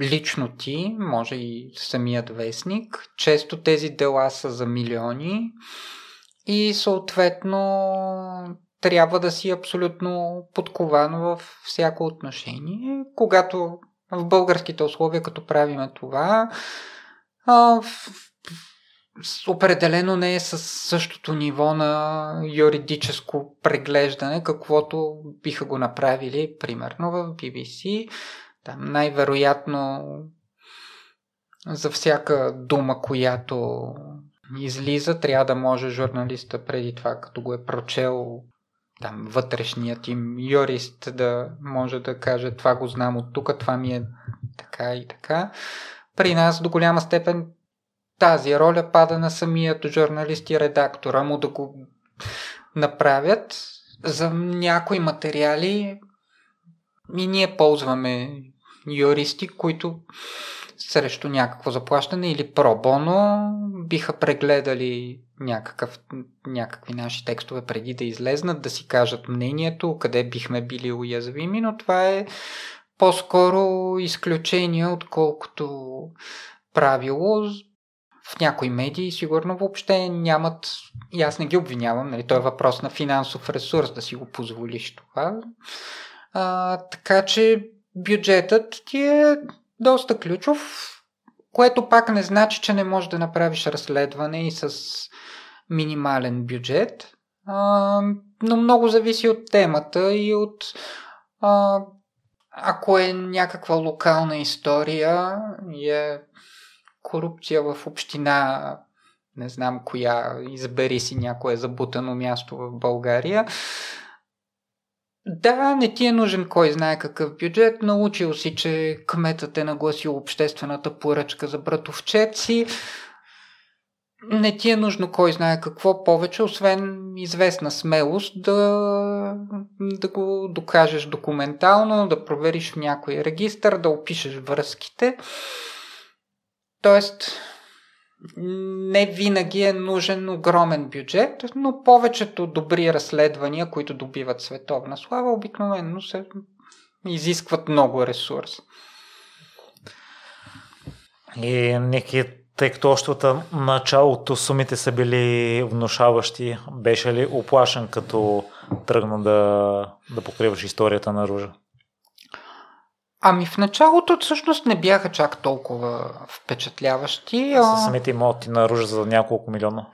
Лично ти, може и самият вестник. Често тези дела са за милиони и съответно трябва да си абсолютно подкован във всяко отношение. Когато в българските условия, като правиме това, определено не е със същото ниво на юридическо преглеждане, каквото биха го направили, примерно в BBC. Там най-вероятно за всяка дума, която излиза, трябва да може журналиста преди това, като го е прочел там вътрешният им юрист, да може да каже това го знам от тук, това ми е така и така. При нас до голяма степен тази роля пада на самият журналист и редактора му да го направят. За някои материали и ние ползваме юристи, които срещу някакво заплащане или пробоно биха прегледали някакви наши текстове преди да излезнат, да си кажат мнението, къде бихме били уязвими, но това е по-скоро изключение, отколкото правило. В някои медии сигурно въобще нямат, и аз не ги обвинявам, нали, той е въпрос на финансов ресурс да си го позволиш това. Така че бюджетът ти е доста ключов, което пак не значи, че не можеш да направиш разследване и с минимален бюджет, но много зависи от темата и от ако е някаква локална история и е корупция в община, не знам коя, избери си някое забутано място в България. Да, не ти е нужен кой знае какъв бюджет, научил си, че кметът е нагласил обществената поръчка за братовчеци. Не ти е нужно кой знае какво повече, освен известна смелост да го докажеш документално, да провериш в някой регистър, да опишеш връзките. Тоест, не винаги е нужен огромен бюджет, но повечето добри разследвания, които добиват световна слава, обикновено се изискват много ресурс. И Ники, тъй като още от началото сумите са били внушаващи, беше ли оплашен като тръгна да покриваш историята на Ружа? Ами в началото всъщност не бяха чак толкова впечатляващи. Със самите имоти на Ружа за няколко милиона.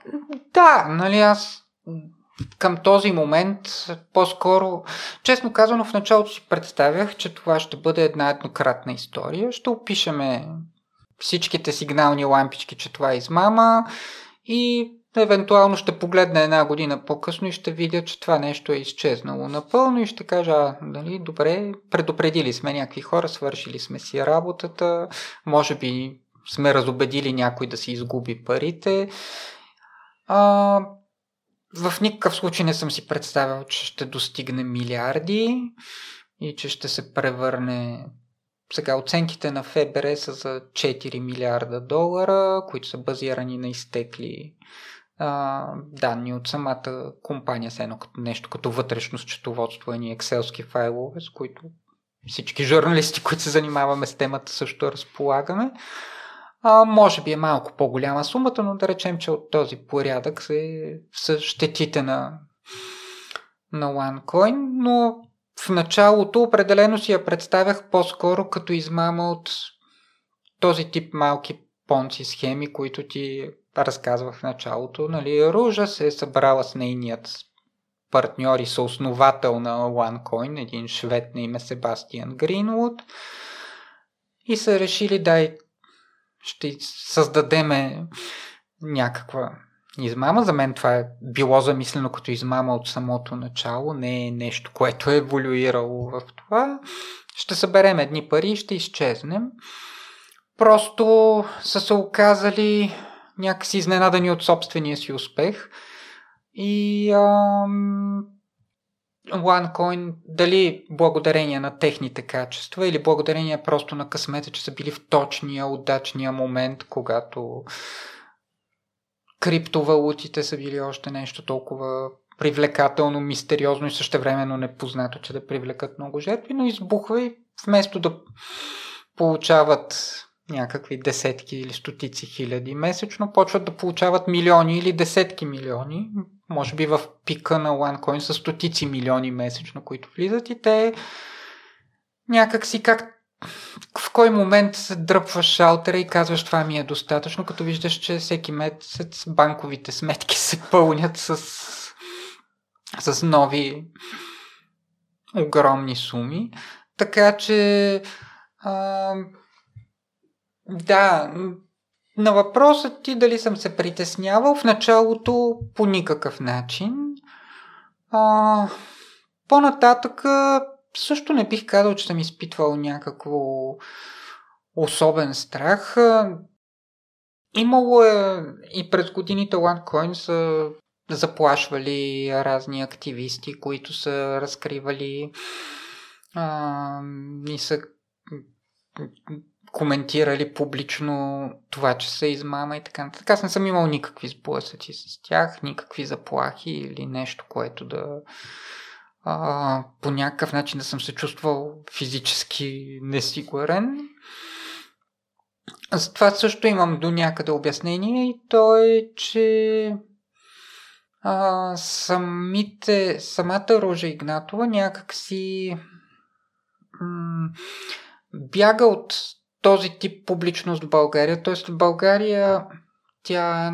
Да, нали аз към този момент по-скоро, честно казано, в началото си представях, че това ще бъде една еднократна история. Ще опишеме всичките сигнални лампички, че това е измама и евентуално ще погледна една година по-късно и ще видя, че това нещо е изчезнало напълно и ще кажа, нали, добре, предупредили сме някакви хора, свършили сме си работата, може би сме разубедили някой да си изгуби парите. В никакъв случай не съм си представял, че ще достигне милиарди и че ще се превърне. Сега оценките на ФБР са за $4 милиарда, които са базирани на изтекли данни от самата компания, с едно нещо като вътрешно счетоводство и екселски файлове, с които всички журналисти, които се занимаваме с темата, също разполагаме. Може би е малко по-голяма сумата, но да речем, че от този порядък са щетите на OneCoin, но в началото определено си я представях по-скоро като измама от този тип малки понци схеми, които ти разказвах в началото. Нали, Ружа се е събрала с нейният партньор и съосновател на OneCoin, един швед на име Себастиан Гринлуд, и са решили, дай, ще създадеме някаква измама. За мен това е било замислено като измама от самото начало, не е нещо, което е еволюирало в това. Ще съберем едни пари и ще изчезнем. Просто са се оказали някакси изненадани от собствения си успех. И OneCoin, дали благодарение на техните качества или благодарение просто на късмета, че са били в точния, удачния момент, когато криптовалутите са били още нещо толкова привлекателно, мистериозно и същевременно непознато, че да привлекат много жертви, но избухва и вместо да получават някакви десетки или стотици хиляди месечно, почват да получават милиони или десетки милиони, може би в пика на OneCoin са стотици милиони месечно, които влизат и те някакси как в кой момент дръпваш шалтера и казваш това ми е достатъчно, като виждаш, че всеки месец банковите сметки се пълнят с нови огромни суми. Така че да, на въпросът ти дали съм се притеснявал в началото по никакъв начин. По-нататък също не бих казал, че съм изпитвал някакво особен страх. Имало е и през годините OneCoin са заплашвали разни активисти, които са разкривали и са коментирали публично това, че са измама и така нататък. Аз не съм имал никакви сблъсъци с тях, никакви заплахи или нещо, което да по някакъв начин да съм се чувствал физически несигурен. За това също имам до някъде обяснение и то е, че самата Ружа Игнатова някак си бяга от този тип публичност в България. Тоест в България тя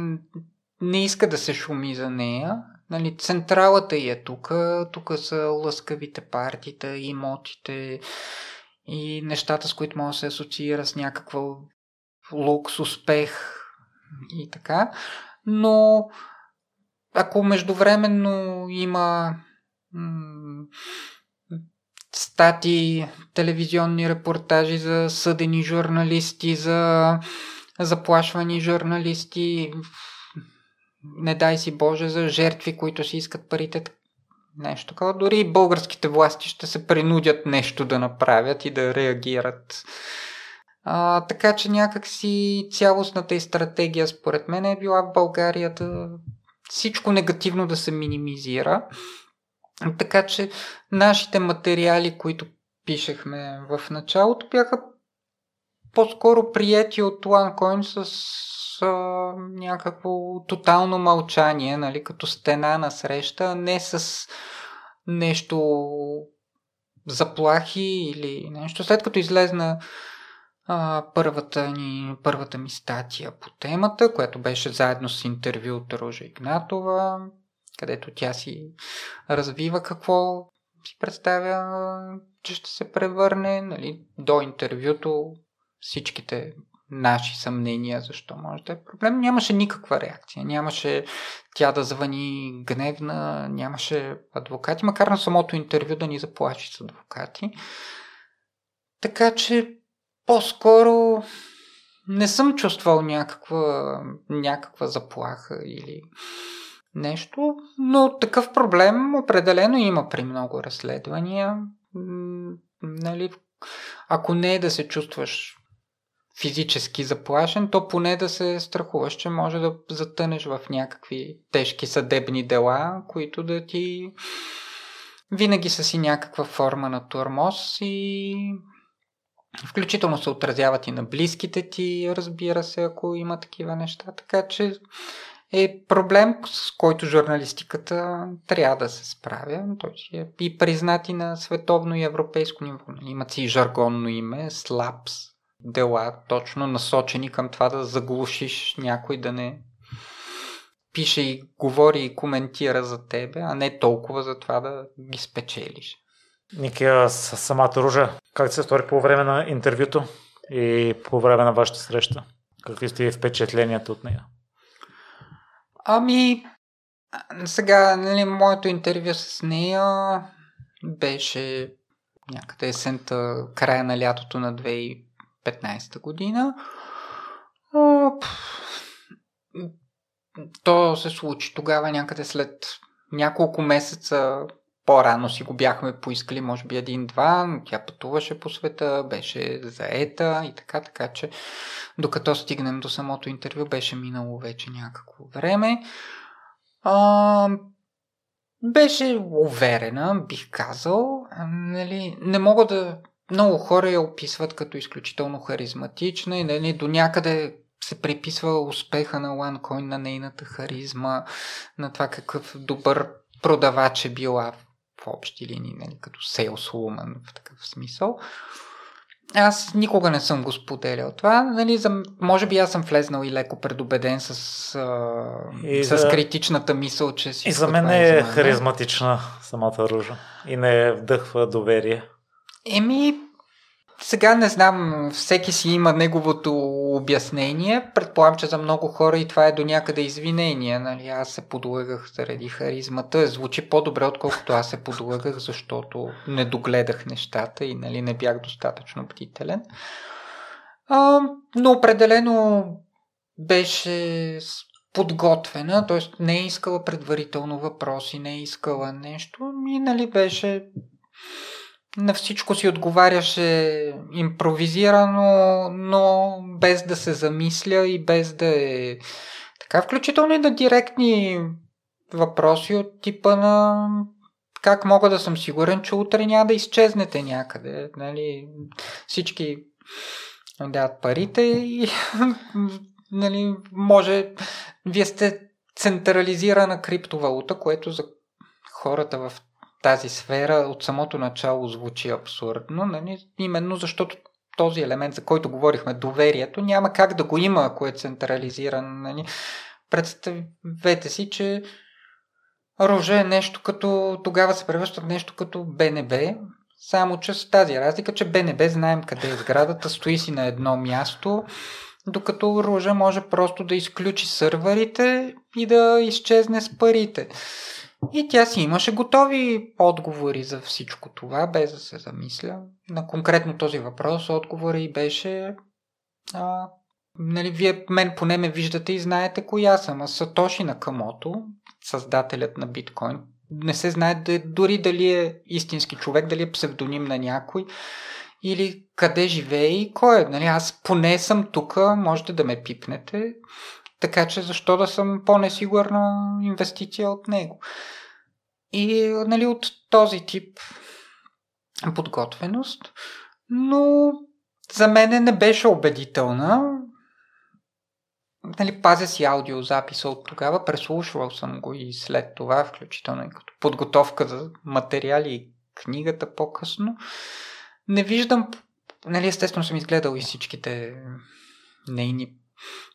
не иска да се шуми за нея. Нали, централата ѝ е тук. Тук са лъскавите партиите, имотите и нещата, с които може да се асоциира с някаква лукс, успех и така. Но ако междувременно има статии, телевизионни репортажи за съдени журналисти, за заплашвани журналисти, не дай си Боже, за жертви, които си искат парите, нещо такова. Дори и българските власти ще се принудят нещо да направят и да реагират. Така че някакси цялостната и стратегия според мен е била в България да всичко негативно да се минимизира. Така че нашите материали, които пишехме в началото, бяха по-скоро приети от OneCoin с някакво тотално мълчание, нали, като стена на среща, не с нещо заплахи или нещо. След като излезна първата ми статия по темата, която беше заедно с интервю от Ружа Игнатова, където тя си развива какво си представя, че ще се превърне, нали, до интервюто всичките наши съмнения, защо може да е проблем. Нямаше никаква реакция, нямаше тя да звъни гневна, нямаше адвокати, макар на самото интервю да ни заплаши с адвокати. Така че по-скоро не съм чувствал някаква заплаха или нещо, но такъв проблем определено има при много разследвания. Нали, ако не е да се чувстваш физически заплашен, то поне да се страхуваш, че може да затънеш в някакви тежки съдебни дела, които да ти винаги са си някаква форма на тормоз и включително се отразяват и на близките ти, разбира се, ако има такива неща. Така че е проблем, с който журналистиката трябва да се справя. Той си е и признати на световно и европейско ниво. Имат си и жаргонно име, слапс, дела, точно насочени към това да заглушиш някой да не пише и говори и коментира за тебе, а не толкова за това да ги спечелиш. Ники, с самата Ружа, как се стори по време на интервюто и по време на вашата среща? Какви сте впечатленията от нея? Ами, сега, нали, моето интервю с нея беше някъде есента, края на лятото на 2015 година. То се случи тогава някъде след няколко месеца по-рано си го бяхме поискали, може би 1-2, но тя пътуваше по света, беше заета и така че докато стигнем до самото интервю беше минало вече някакво време. Беше уверена, бих казал, нали, не мога да... Много хора я описват като изключително харизматична и, нали, до някъде се приписва успеха на OneCoin на нейната харизма, на това какъв добър продавач е била в общи линии, нали, като saleswoman в такъв смисъл. Аз никога не съм го споделял това. Нали, може би аз съм влезнал и леко предубеден с критичната мисъл, че си... И за мен е харизматична самата Ружа и не вдъхва доверие. Еми, сега не знам, всеки си има неговото обяснение. Предполагам, че за много хора и това е до някъде извинение. Нали? Аз се подлъгах заради харизмата. Звучи по-добре, отколкото аз се подлъгах, защото не догледах нещата и, нали, не бях достатъчно бдителен. Но определено беше подготвена, т.е. не е искала предварително въпроси, не е искала нещо и, нали, беше... На всичко си отговаряше импровизирано, но без да се замисля и без да е така. Включително и на директни въпроси от типа на как мога да съм сигурен, че утре няма да изчезнете някъде. Нали? Всички дават парите и нали, може... Вие сте централизирана криптовалута, което за хората в тази сфера от самото начало звучи абсурдно, нали? Именно защото този елемент, за който говорихме, доверието, няма как да го има, ако е централизиран. Нали? Представете си, че Ружа е нещо като, тогава се превръща в нещо като БНБ, само че с тази разлика, че БНБ знаем къде е сградата, стои си на едно място, докато Ружа може просто да изключи сървърите и да изчезне с парите. И тя си имаше готови отговори за всичко това, без да се замисля. На конкретно този въпрос отговора и беше нали, вие мен поне ме виждате и знаете коя съм. А Сатоши Накамото, създателят на биткоин, не се знае дори дали е истински човек, дали е псевдоним на някой или къде живее и кой е. Нали, аз поне съм тук, можете да ме пипнете. Така че защо да съм по-несигурна инвестиция от него? И нали, от този тип подготвеност. Но за мен не беше убедителна. Нали, пазя си аудиозаписа от тогава. Преслушвал съм го и след това, включително и като подготовка за материали и книгата по-късно. Не виждам... Нали, естествено съм изгледал и всичките нейни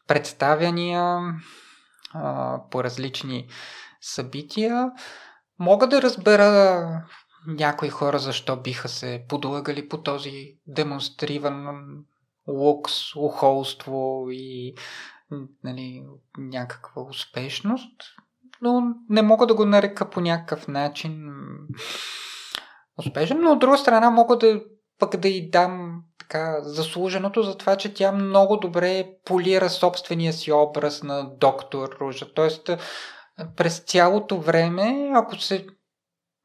представяния по различни събития. Мога да разбера някои хора защо биха се подлъгали по този демонстриран лукс, ухолство и нали, някаква успешност, но не мога да го нарека по някакъв начин успешен, но от друга страна мога да пък да й дам заслуженото за това, че тя много добре полира собствения си образ на доктор Ружа. Тоест, през цялото време, ако се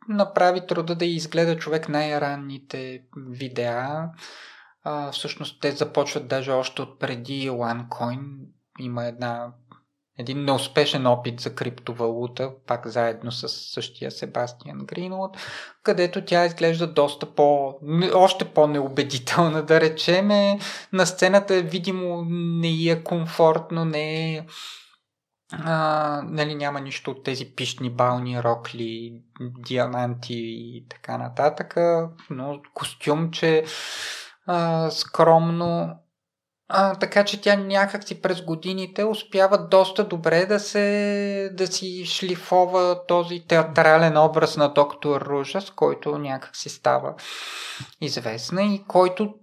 направи труда да изгледа човек най-ранните видеа, всъщност те започват даже още от преди OneCoin. Има един неуспешен опит за криптовалута, пак заедно с същия Себастиан Гринлуд, където тя изглежда доста още по-неубедителна, да речеме. На сцената видимо не е комфортно, не е... нали, няма нищо от тези пищни бални, рокли, диаманти и така нататък, но костюмче скромно... така че тя някакси през годините успява доста добре да си шлифова този театрален образ на доктор Ружа, с който някакси става известна и който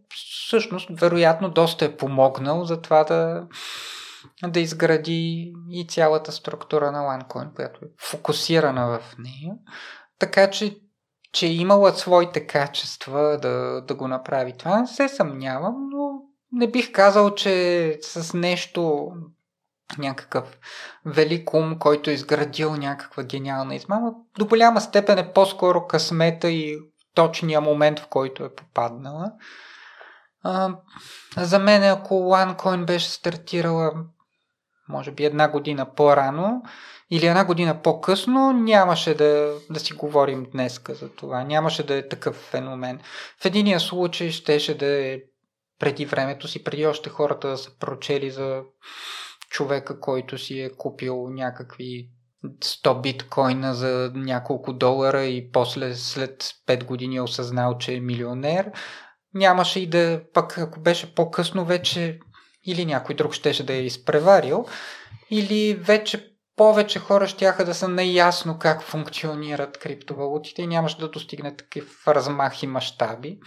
всъщност вероятно доста е помогнал за това да да изгради и цялата структура на OneCoin, която е фокусирана в нея. Така че е имала своите качества да го направи това. Не се съмнявам, но не бих казал, че с нещо, някакъв велик ум, който е изградил някаква гениална измама. До голяма степен е по-скоро късмета и точния момент, в който е попаднала. За мен, ако OneCoin беше стартирала може би 1 година по-рано или 1 година по-късно, нямаше да си говорим днеска за това. Нямаше да е такъв феномен. В единия случай щеше да е преди времето си, преди още хората да са прочели за човека, който си е купил някакви 100 биткоина за няколко долара и после след 5 години е осъзнал, че е милионер. Нямаше и да, пък ако беше по-късно, вече или някой друг щеше да е изпреварил, или вече повече хора щяха да са наясно как функционират криптовалутите и нямаше да достигне такив размах и мащаби.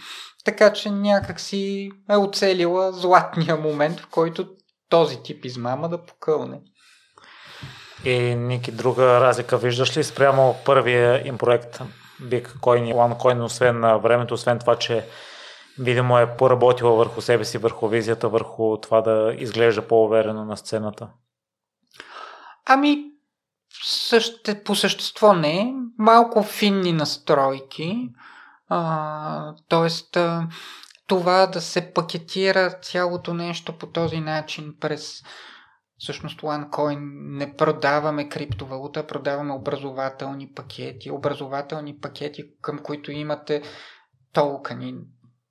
Така че някак си е оцелила златния момент, в който този тип измама да покълне. И Ники, друга разлика виждаш ли спрямо първия им проект Bitcoin и OneCoin, освен на времето, освен това, че видимо е поработила върху себе си, върху визията, върху това да изглежда по-уверено на сцената? Ами, по същество не. Малко финни настройки. Тоест, това да се пакетира цялото нещо по този начин през... Всъщност OneCoin не продаваме криптовалута, продаваме образователни пакети. Образователни пакети, към които имате толкани,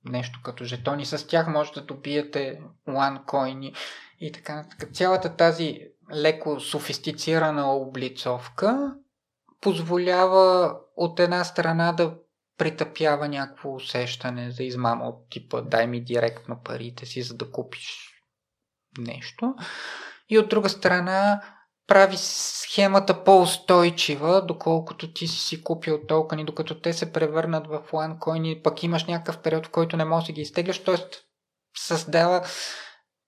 нещо като жетони. С тях може да добиете OneCoin и така нататък. Цялата тази леко софистицирана облицовка позволява от една страна да притъпява някакво усещане за измама от типа дай ми директно парите си, за да купиш нещо. И от друга страна прави схемата по-устойчива, доколкото ти си купил токени, докато те се превърнат в OneCoin и пък имаш някакъв период, в който не можеш да ги изтегляш, т.е. създава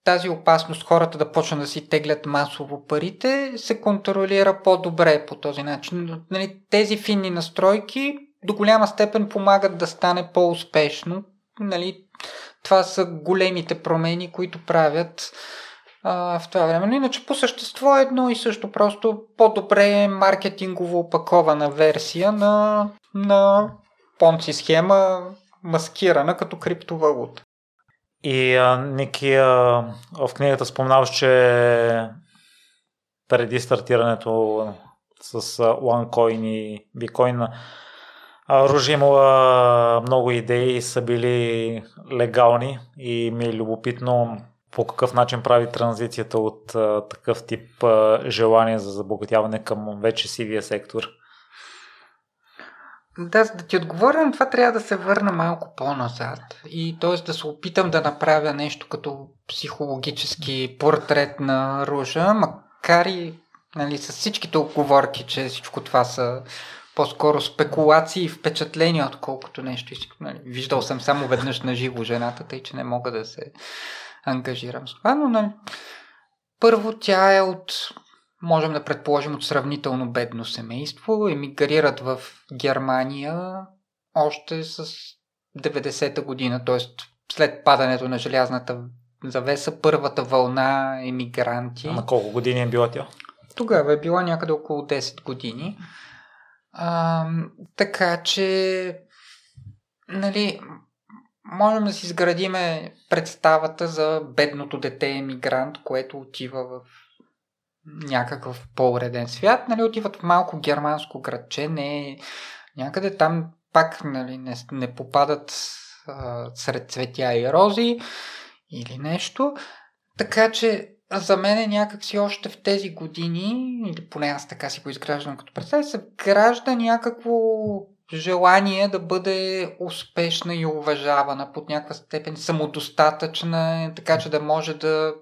тази опасност хората да почнат да си теглят масово парите, се контролира по-добре по този начин. Тези финни настройки до голяма степен помагат да стане по-успешно. Това са големите промени, които правят в това време. Но иначе по същество е едно и също, просто по-добре маркетингово опакована версия на понци схема, маскирана като криптовалута. И Ники, в книгата споменаваш, че преди стартирането с OneCoin и Bitcoin Ружа имала много идеи, са били легални и ми е любопитно по какъв начин прави транзицията от такъв тип желание за забогатяване към вече сивия сектор. Да, за да ти отговоря на това, трябва да се върна малко по-назад. И т.е. да се опитам да направя нещо като психологически портрет на Ружа, макар и с всичките оговорки, че всичко това са по-скоро спекулации и впечатления, отколкото нещо. Виждал съм само веднъж на живо жената, тъй че не мога да се ангажирам с това, но първо тя е от, можем да предположим, от сравнително бедно семейство. Емигрират в Германия още с 90-та година, т.е. след падането на желязната завеса, първата вълна емигранти. А на колко години е била тя? Тогава е била някъде около 10 години. Така че можем да си изградиме представата за бедното дете емигрант, което отива в някакъв по-уреден свят. Отиват в малко германско градче, не, някъде там пак не попадат сред цветя и рози или нещо. Така че за мен е някакси още в тези години, или поне аз така си го изграждам като представя, се гражда някакво желание да бъде успешна и уважавана, под някаква степен самодостатъчна, така че да може да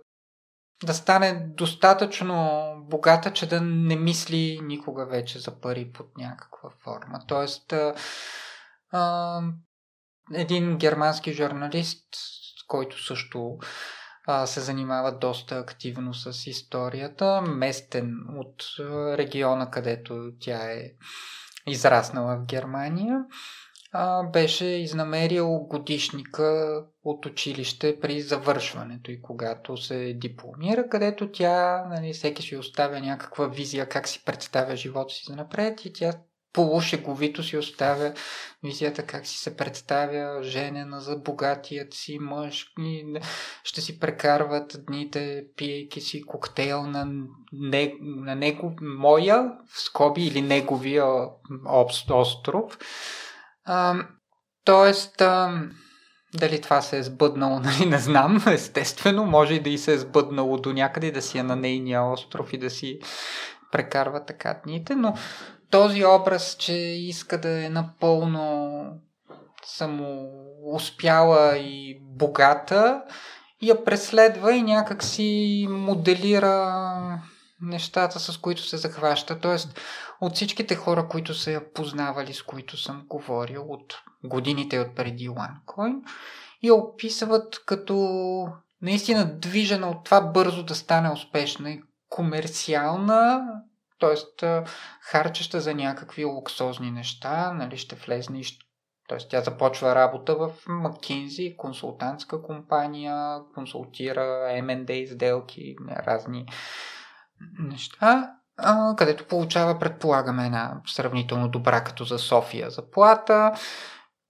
стане достатъчно богата, че да не мисли никога вече за пари под някаква форма. Тоест, един германски журналист, който също се занимават доста активно с историята, местен от региона, където тя е израснала в Германия. Беше изнамерил годишника от училище при завършването и когато се дипломира, където тя, всеки си оставя някаква визия как си представя живота си занапред и тя полушеговито си оставя визията как си се представя женена за богатият си мъж и ще си прекарват дните пиейки си коктейл на него, моя, в скоби, или неговия остров. Тоест, дали това се е сбъднало, не знам, естествено, може и да и се е сбъднало до някъде, да си е на нейния остров и да си прекарва така дните, но този образ, че иска да е напълно самоуспяла и богата, я преследва и някак си моделира нещата, с които се захваща. Тоест, от всичките хора, които са я познавали, с които съм говорил от годините от преди OneCoin, я описват като наистина движена от това бързо да стане успешна и комерциална, т.е. харчеща за някакви луксозни неща, ще влезне, т.е. тя започва работа в McKinsey, консултантска компания, консултира M&A сделки, разни неща, където получава, предполагаме, една сравнително добра като за София заплата,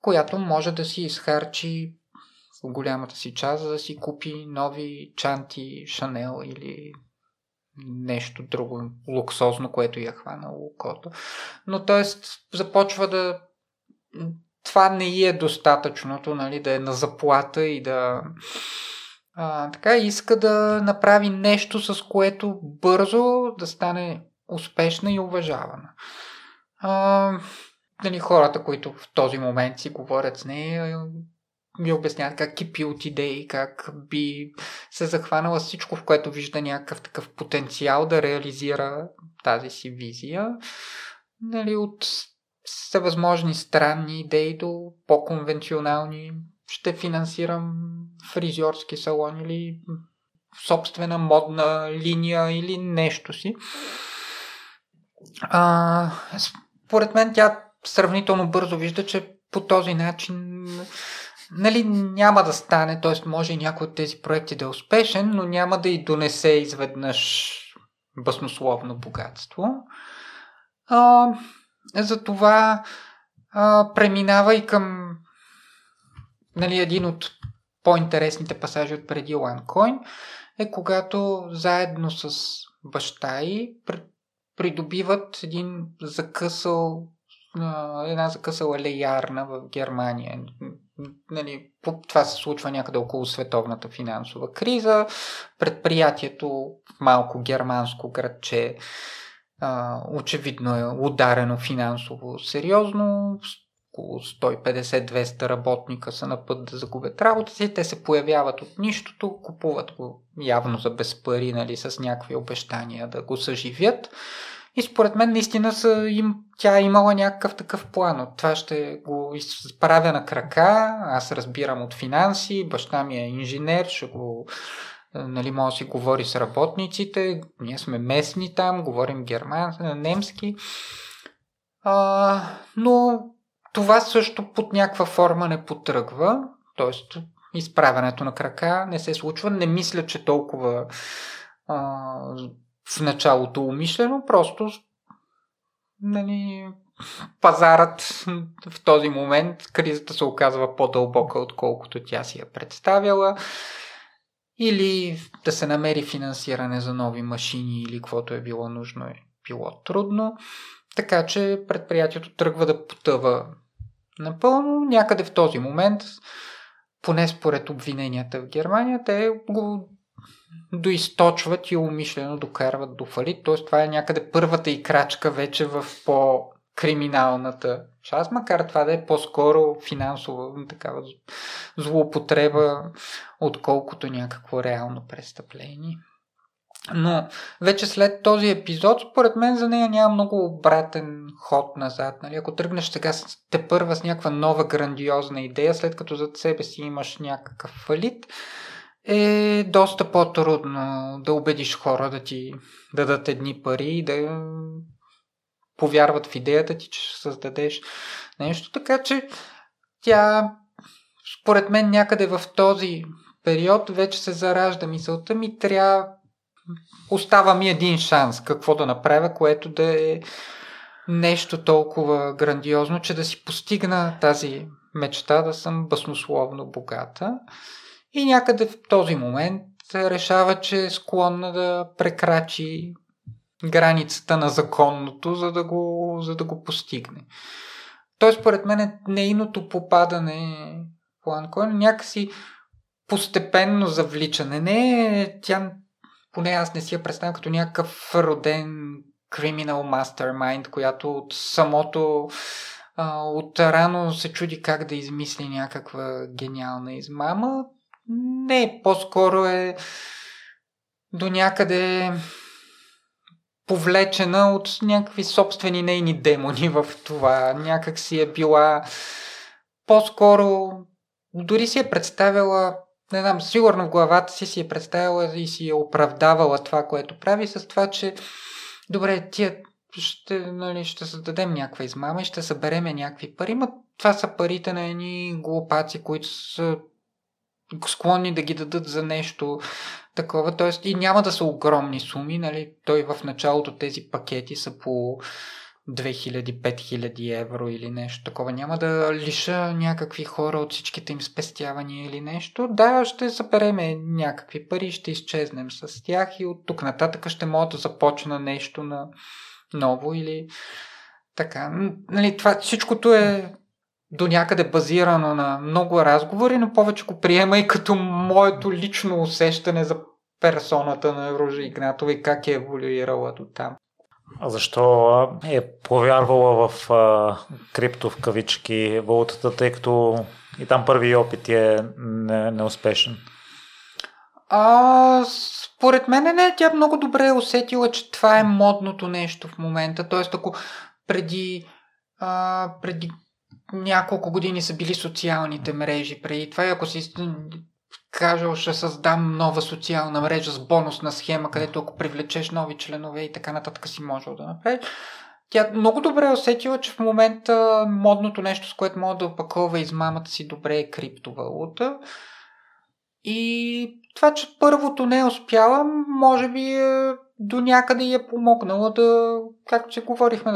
която може да си изхарчи в голямата си част, за да си купи нови чанти, Шанел или нещо друго луксозно, което я хванало окото. Но т.е. започва да... Това не е достатъчното, да е на заплата и да... така иска да направи нещо, с което бързо да стане успешна и уважавана. Хората, които в този момент си говорят с нея, ми обясняват как кипи от идеи, как би се захванала всичко, в което вижда някакъв такъв потенциал да реализира тази си визия. От всевъзможни странни идеи до по-конвенционални. Ще финансирам фризьорски салон или собствена модна линия или нещо си. Според мен тя сравнително бързо вижда, че по този начин няма да стане, т.е. може и някой от тези проекти да е успешен, но няма да й донесе изведнъж баснословно богатство. Затова преминава и към един от по-интересните пасажи от преди OneCoin е когато заедно с баща й придобиват една закъсала леярна в Германия. Това се случва някъде около световната финансова криза. Предприятието в малко германско градче очевидно е ударено финансово сериозно. Около 150-200 работника са на път да загубят работата си. Те се появяват от нищото, купуват го явно за без пари, с някакви обещания да го съживят. И според мен наистина тя е имала някакъв такъв план. От това ще го изправя на крака. Аз разбирам от финанси, баща ми е инженер, ще го... може да си говори с работниците, ние сме местни там, говорим немски. Но това също под някаква форма не потръгва, т.е. изправянето на крака не се случва. Не мисля, че толкова в началото умишлено, просто пазарът в този момент, кризата се оказва по-дълбока, отколкото тя си я представяла. Или да се намери финансиране за нови машини или каквото е било нужно, е било трудно. Така че предприятието тръгва да потъва напълно. Някъде в този момент, поне според обвиненията в Германия, те го доизточват и умишлено докарват до фалит. Т.е. това е някъде първата и крачка вече в по-криминалната част, макар това да е по-скоро финансова такава злоупотреба, отколкото някакво реално престъпление. Но вече след този епизод, според мен, за нея няма много обратен ход назад. Ако тръгнеш сега тепърва с някаква нова грандиозна идея, след като зад себе си имаш някакъв фалит, е доста по-трудно да убедиш хора да ти дадат едни пари и да повярват в идеята ти, че ще създадеш нещо. Така че тя, според мен, някъде в този период вече се заражда мисълта ми, остава ми един шанс какво да направя, което да е нещо толкова грандиозно, че да си постигна тази мечта да съм баснословно богата. И някъде в този момент решава, че е склонна да прекрачи границата на законното, за да го постигне. Той, според мен, нейното попадане в OneCoin някакси постепенно завличане. Не, тя, поне аз не си я представям като някакъв роден криминал мастермайнд, която от самото от рано се чуди как да измисли някаква гениална измама. Не, по-скоро е до някъде повлечена от някакви собствени нейни демони в това. Някак си е била по-скоро, дори си е представила, не знам, сигурно в главата си е представила и си е оправдавала това, което прави с това, че добре, тия ще създадем някаква измама и ще събереме някакви пари, но това са парите на едни глупаци, които са склонни да ги дадат за нещо такова, т.е. и няма да са огромни суми, нали? Той в началото тези пакети са по 2000-5000 евро или нещо такова, няма да лиша някакви хора от всичките им спестявания или нещо, да, ще събереме някакви пари, ще изчезнем с тях и от тук нататък ще мога да започна нещо на ново или така, нали, това всичкото е до някъде базирано на много разговори, но повече го приема и като моето лично усещане за персоната на Ружа Игнатова и как е еволюирала до там. А защо е повярвала в крипто в кавички валутата, тъй като и там първи опит е неуспешен? Според мен не, тя много добре е усетила, че това е модното нещо в момента. Тоест, ако преди няколко години са били социалните мрежи. Преди това, ако си кажа, ще създам нова социална мрежа с бонусна схема, където ако привлечеш нови членове и така нататък си можел да направиш. Тя много добре усетила, че в момента модното нещо, с което мога да опакълва измамата си добре е криптовалута. И това, че първото не е успяла, може би до някъде е помогнала да, както си говорихме,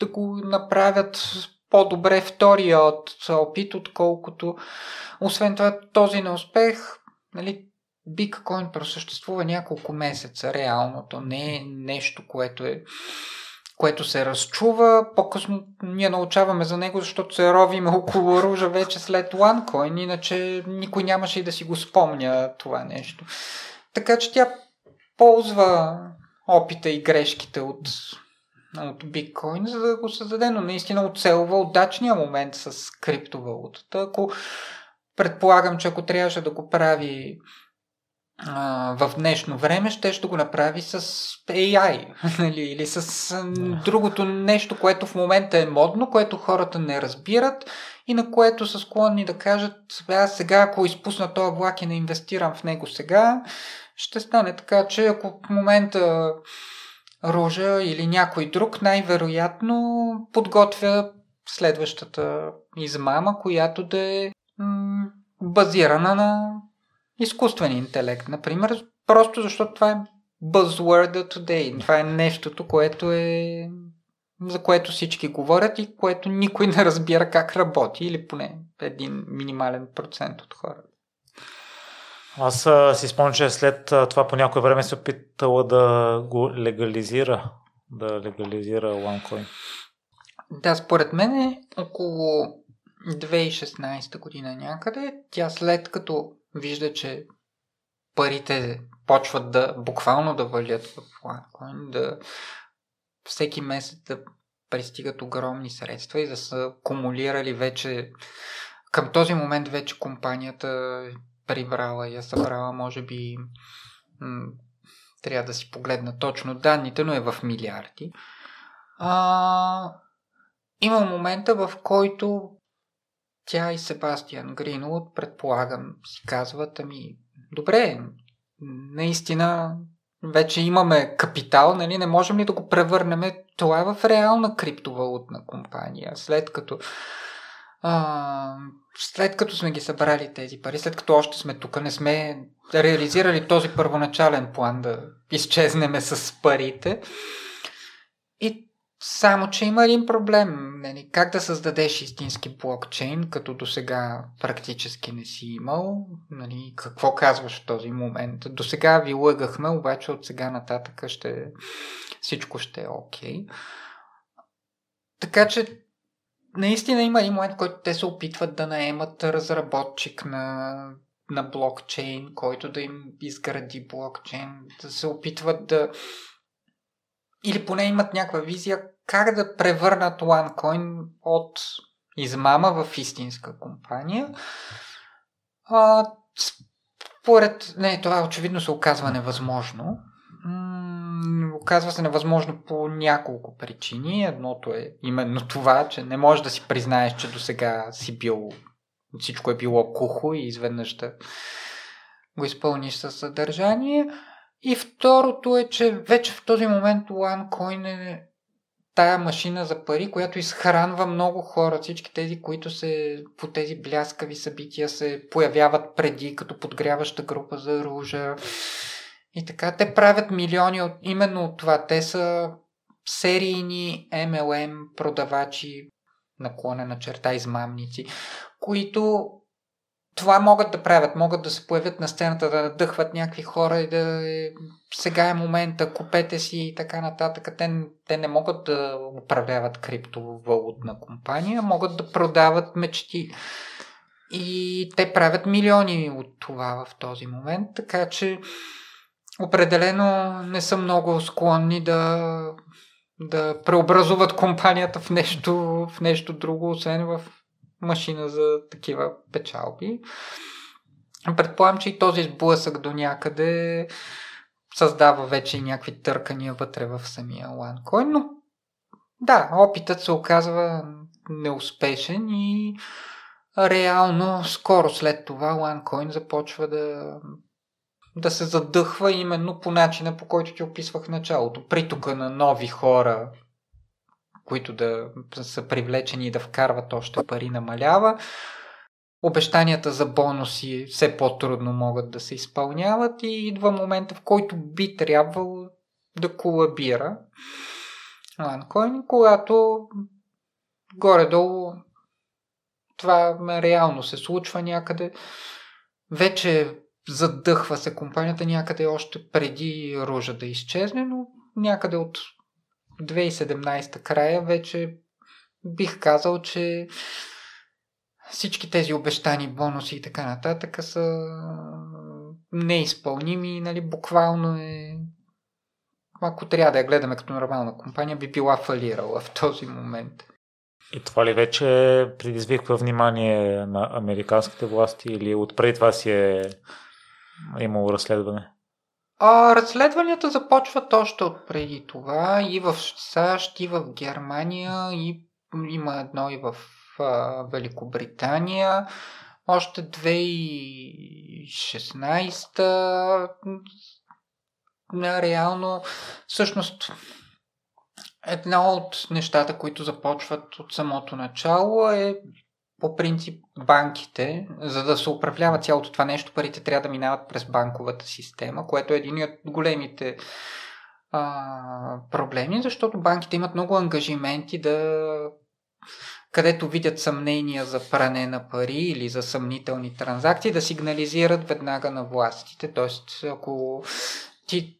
да го направят по-добре втория опит, отколкото освен това този неуспех, нали, биткоин просъществува няколко месеца реално, то не е нещо, което се разчува. По-късно ние научаваме за него, защото се ровим около Ружа вече след OneCoin, иначе никой нямаше и да си го спомня това нещо. Така че тя ползва опита и грешките от биткоин, за да го създаде, но наистина оцелва удачния момент с криптовалутата. Предполагам, че ако трябваше да го прави в днешно време, ще го направи с AI или с другото нещо, което в момента е модно, което хората не разбират и на което са склонни да кажат сега, ако изпусна този влак и не инвестирам в него сега, ще стане така, че ако в момента Ружа или някой друг най-вероятно подготвя следващата измама, която да е базирана на изкуствен интелект, например, просто защото това е buzzword today. Това е нещото, за което всички говорят и което никой не разбира как работи или поне един минимален процент от хората. Аз си спомням, че след това по някое време се опитала да го легализира, OneCoin. Да, според мен е около 2016 година някъде. Тя след като вижда, че парите почват буквално да валят в OneCoin, всеки месец да пристигат огромни средства и да са акумулирали вече, към този момент вече компанията прибрала и я събрала, може би трябва да си погледна точно данните, но е в милиарди. Има момента, в който тя и Себастиан Гринлуд, предполагам, си казват, ами добре, наистина вече имаме капитал, нали, не можем ли да го превърнем това е в реална криптовалутна компания, след като сме ги събрали тези пари, след като още сме тук, не сме реализирали този първоначален план да изчезнеме с парите. И само, че има един проблем. Как да създадеш истински блокчейн, като досега практически не си имал? Какво казваш в този момент? Досега ви лъгахме, обаче от сега нататък всичко ще е окей. Така че наистина има един момент, който те се опитват да наемат разработчик на блокчейн, който да им изгради блокчейн, да се опитват да... Или поне имат някаква визия как да превърнат OneCoin от измама в истинска компания. Това очевидно се оказва невъзможно. Оказва се невъзможно по няколко причини. Едното е именно това, че не можеш да си признаеш, че досега всичко е било кухо и изведнъж да го изпълниш със съдържание. И второто е, че вече в този момент OneCoin е тая машина за пари, която изхранва много хора. Всички тези, които по тези бляскави събития се появяват преди, като подгряваща група за Ружа. И така, те правят милиони именно от това. Те са серийни MLM продавачи, /, измамници, които това могат да правят, могат да се появят на сцената, да надъхват някакви хора и да сега е момента, купете си и така нататък. Те не могат да управляват криптовалутна компания, могат да продават мечти. И те правят милиони от това в този момент, така че определено не са много склонни да преобразуват компанията в нещо друго, освен в машина за такива печалби. Предполагам, че и този сблъсък до някъде създава вече и някакви търкания вътре в самия OneCoin, но да, опитът се оказва неуспешен и реално скоро след това OneCoin започва да се задъхва именно по начина, по който ти описвах в началото. Притока на нови хора, които да са привлечени и да вкарват още пари, намалява. Обещанията за бонуси все по-трудно могат да се изпълняват и идва момента, в който би трябвало да колабира OneCoin, когато горе-долу това реално се случва някъде. Вече задъхва се компанията някъде още преди Ружа да изчезне, но някъде от 2017 края вече бих казал, че всички тези обещани бонуси и така нататък са неизпълними, буквално е, ако трябва да я гледаме като нормална компания, би била фалирала в този момент. И това ли вече предизвиква внимание на американските власти или отпреди това си е имало разследване? Разследванията започват още от преди това и в САЩ, и в Германия, и има едно и в Великобритания. Още 2016 реално, всъщност едно от нещата, които започват от самото начало е по принцип банките, за да се управлява цялото това нещо, парите трябва да минават през банковата система, което е един от големите проблеми, защото банките имат много ангажименти където видят съмнения за пране на пари или за съмнителни транзакции, да сигнализират веднага на властите. Тоест, ако ти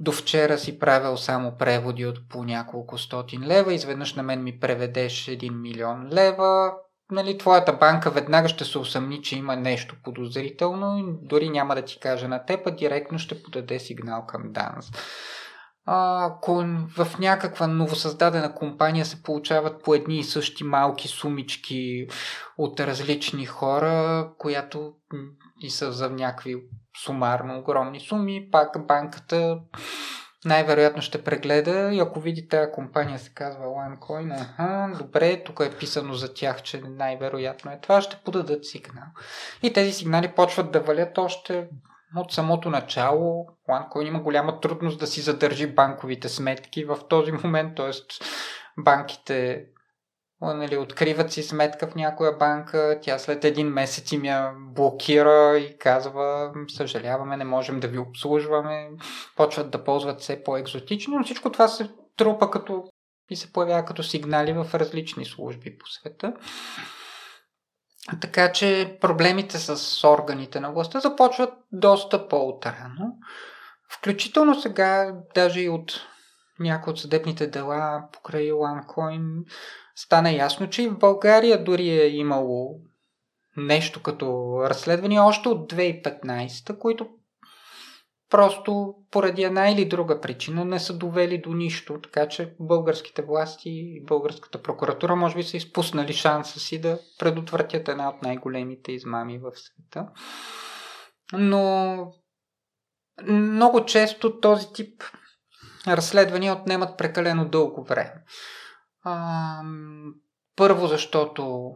до вчера си правил само преводи от по няколко стотин лева, изведнъж на мен ми преведеш 1 милион лева, твоята банка веднага ще се усъмни, че има нещо подозрително и дори няма да ти каже на теб, а директно ще подаде сигнал към Данс. Ако в някаква новосъздадена компания се получават по едни и същи малки сумички от различни хора, която и са за някакви сумарно огромни суми, пак банката най-вероятно ще прегледа и ако види тая компания се казва OneCoin, добре, тук е писано за тях, че най-вероятно е това, ще подадат сигнал. И тези сигнали почват да валят още От самото начало OneCoin има голяма трудност да си задържи банковите сметки в този момент, т.е. банките откриват си сметка в някоя банка, тя след един месец им я блокира и казва: съжаляваме, не можем да ви обслужваме. Почват да ползват все по-екзотично, но всичко това се трупа и се появява като сигнали в различни служби по света. Така че проблемите с органите на властта започват доста по-утрано. Включително сега, даже и от някои от съдебните дела покрай OneCoin, стана ясно, че и в България дори е имало нещо като разследвания още от 2015, които просто поради една или друга причина не са довели до нищо. Така че българските власти и българската прокуратура може би са изпуснали шанса си да предотвратят една от най-големите измами в света. Но много често този тип разследвания отнемат прекалено дълго време. Първо, защото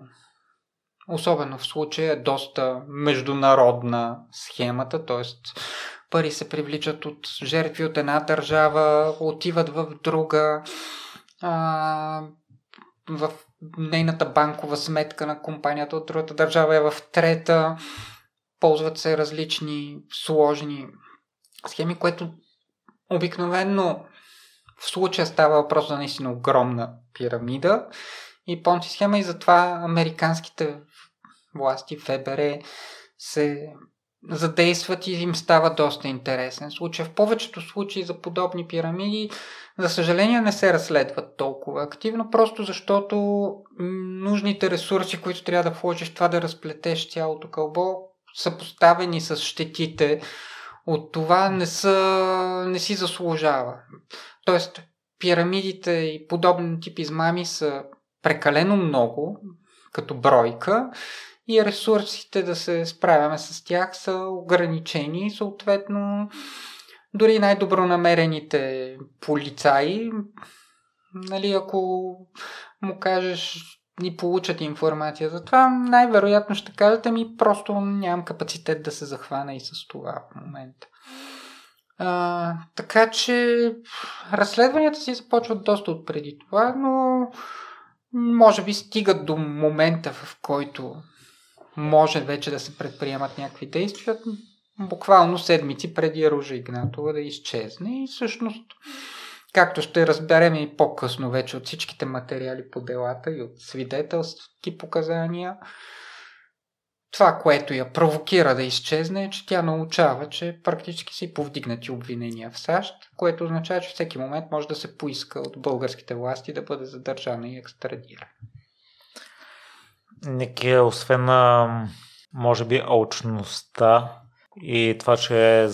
особено в случая е доста международна схемата, т.е. пари се привличат от жертви от една държава, отиват в друга, в нейната банкова сметка на компанията от другата държава е в трета, ползват се различни сложни схеми, което обикновено в случая става въпрос за наистина огромна пирамида и Понци схема, и затова американските власти, ФБР, се задействат и им става доста интересен случай. В повечето случаи за подобни пирамиди, за съжаление, не се разследват толкова активно, просто защото нужните ресурси, които трябва да вложиш това да разплетеш цялото кълбо, са поставени с щетите от това, не си заслужава. Тоест, пирамидите и подобни тип измами са прекалено много като бройка и ресурсите да се справяме с тях са ограничени и съответно дори най-добронамерените полицаи, ако му кажеш и получат информация за това, най-вероятно ще кажете: ми просто нямам капацитет да се захвана и с това в момента. Така че разследванията си започват доста отпреди това, но може би стигат до момента, в който може вече да се предприемат някакви действия, буквално седмици преди Ружа Игнатова да изчезне. И всъщност, както ще разберем и по-късно вече от всичките материали по делата и от свидетелски показания, това, което я провокира да изчезне, е, че тя научава, че практически са и повдигнати обвинения в САЩ, което означава, че всеки момент може да се поиска от българските власти да бъде задържана и екстрадирана. Ники, освен може би алчността и това, че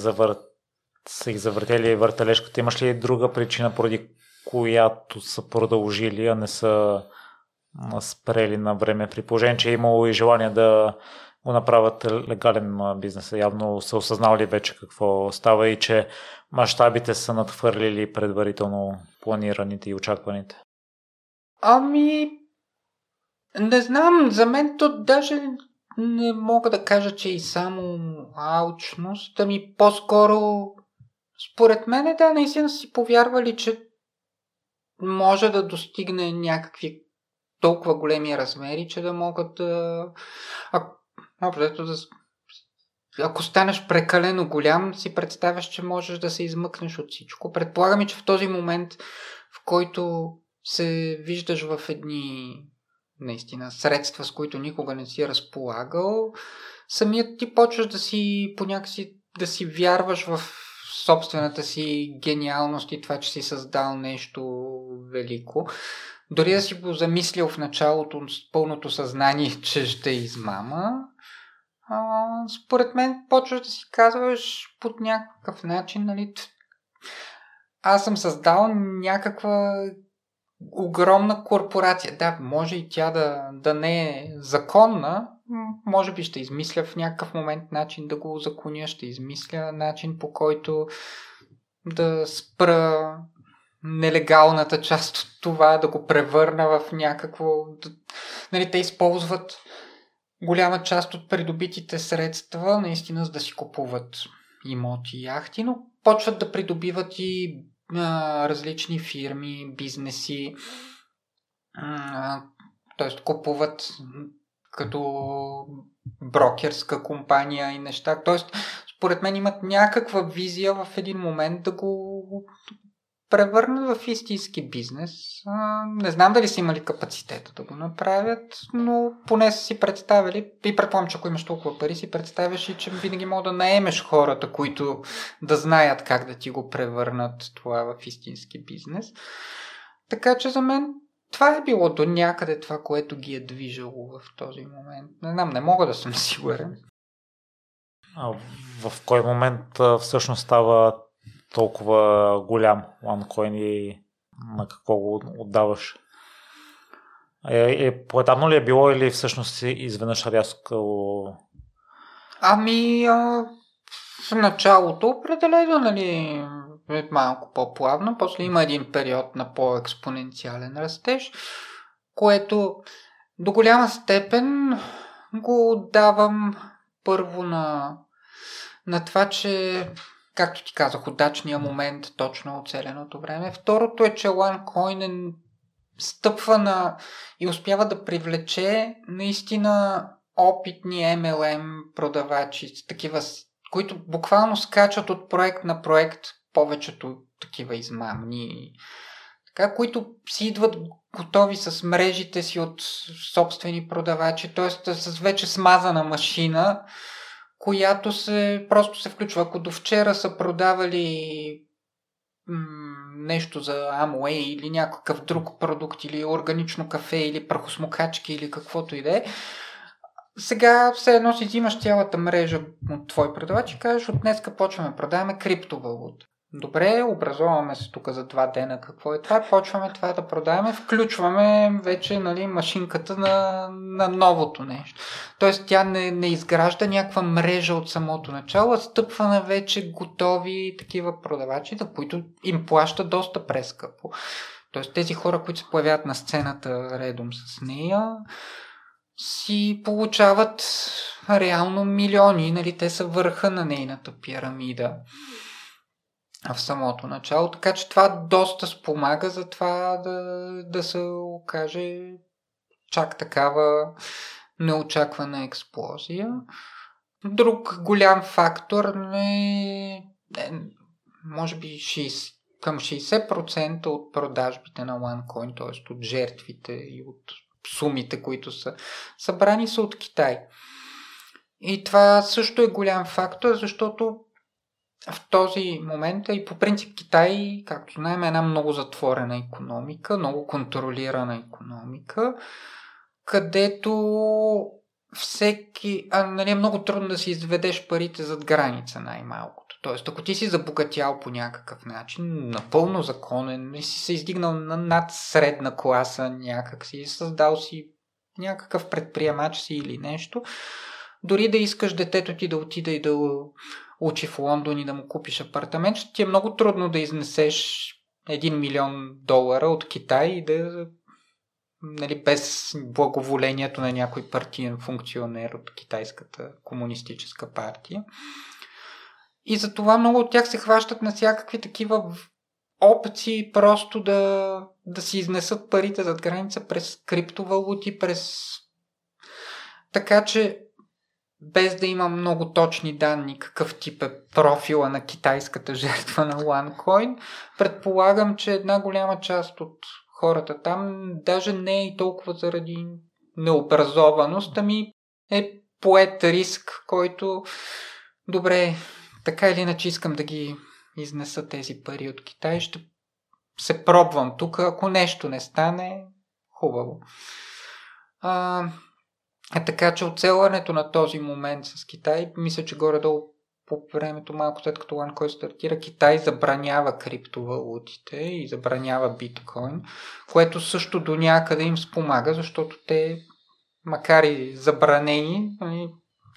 са ги завъртели въртележката, имаш ли друга причина, поради която са продължили, а не са спрели на време, при положение, че е имало и желание да го направят легален бизнес? Явно са осъзнали вече какво става и че мащабите са надхвърлили предварително планираните и очакваните. Не знам, за мен то даже не мога да кажа, че и само алчност, по-скоро според мен наистина си повярвали, че може да достигне някакви толкова големи размери, че да могат да... Ако станеш прекалено голям, си представяш, че можеш да се измъкнеш от всичко. Предполагам, че в този момент, в който се виждаш в едни наистина средства, с които никога не си разполагал, самият ти почваш да си понякакси да си вярваш в собствената си гениалност и това, че си създал нещо велико. Дори да си го замислил в началото с пълното съзнание, че ще измама, според мен почваш да си казваш под някакъв начин, аз съм създал някаква огромна корпорация. Да, може и тя да не е законна, може би ще измисля в някакъв момент начин да го узаконя, ще измисля начин, по който да спра нелегалната част от това, да го превърна в някакво... те използват голяма част от придобитите средства наистина за да си купуват имоти и яхти, но почват да придобиват и различни фирми, бизнеси, т.е. купуват като брокерска компания и неща. Т.е. според мен имат някаква визия в един момент да го превърнат в истински бизнес. Не знам дали са имали капацитета да го направят, но поне са си представили, и предполагам, че ако имаш толкова пари, си представяш и че винаги мога да наемеш хората, които да знаят как да ти го превърнат това в истински бизнес. Така че за мен това е било до някъде това, което ги е движало в този момент. Не знам, не мога да съм сигурен. А в кой момент всъщност става толкова голям OneCoin и на какво го отдаваш? Поетапно ли е било или всъщност изведнъж рязко? В началото определено, нали, малко по-плавно, после има един период на по-експоненциален растеж, което до голяма степен го отдавам първо на това, че, както ти казах, удачния момент, точно оцеленото време. Второто е, че OneCoin стъпва на и успява да привлече наистина опитни MLM продавачи, такива, които буквално скачат от проект на проект, повечето такива измамни, така, които си идват готови с мрежите си от собствени продавачи, т.е. с вече смазана машина, която просто се включва. Ако до вчера са продавали нещо за Amway или някакъв друг продукт, или органично кафе, или прахосмокачки, или каквото и да е, сега все едно си взимаш цялата мрежа от твой продавач и кажеш: от днеска почваме, продаваме криптовалута. Добре, образуваме се тук за 2 дена, какво е това, почваме това да продаваме, включваме вече, нали, машинката на новото нещо. Тоест тя не изгражда някаква мрежа от самото начало, а стъпва на вече готови такива продавачи, на които им плаща доста прескъпо. Тоест тези хора, които се появяват на сцената редом с нея, си получават реално милиони, нали, те са върха на нейната пирамида в самото начало, така че това доста спомага за това да се окаже чак такава неочаквана експлозия. Друг голям фактор може би 60% от продажбите на OneCoin, т.е. от жертвите и от сумите, които са събрани, са от Китай. И това също е голям фактор, защото в този момент, и по принцип Китай, както знаем, е една много затворена икономика, много контролирана икономика, където е много трудно да си изведеш парите зад граница най-малкото. Тоест, ако ти си забогатял по някакъв начин, напълно законен, и си се издигнал над средна класа някак си, създал си някакъв предприемач си или нещо, дори да искаш детето ти да отида и да учи в Лондон и да му купиш апартамент, ще ти е много трудно да изнесеш $1 милион от Китай и да, нали, без благоволението на някой партиен функционер от китайската комунистическа партия. И затова много от тях се хващат на всякакви такива опции просто да си изнесат парите зад граница през криптовалути, така че без да има много точни данни какъв тип е профила на китайската жертва на OneCoin, предполагам, че една голяма част от хората там даже не е и толкова заради необразованост, ами е поет риск, който добре, така или иначе искам да ги изнеса тези пари от Китай, ще се пробвам тук, ако нещо не стане, хубаво. Така че оцелването на този момент с Китай, мисля, че горе-долу по времето, малко след като OneCoin стартира, Китай забранява криптовалутите и забранява биткоин, което също до някъде им спомага, защото те, макар и забранени,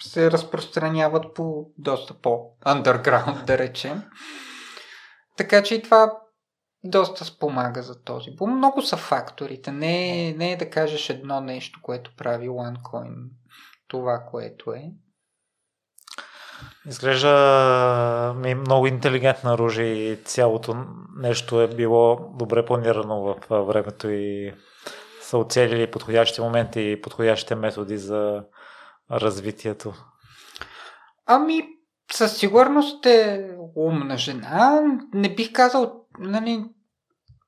се разпространяват по доста по-underground, да речем. Така че и това доста спомага за този бум. Много са факторите. Не е да кажеш едно нещо, което прави OneCoin това, което е. Изглежда ми много интелигентна Ружа и цялото нещо е било добре планирано във времето и са оцелили подходящи моменти и подходящите методи за развитието. Ами, със сигурност е умна жена. Не бих казал, нали,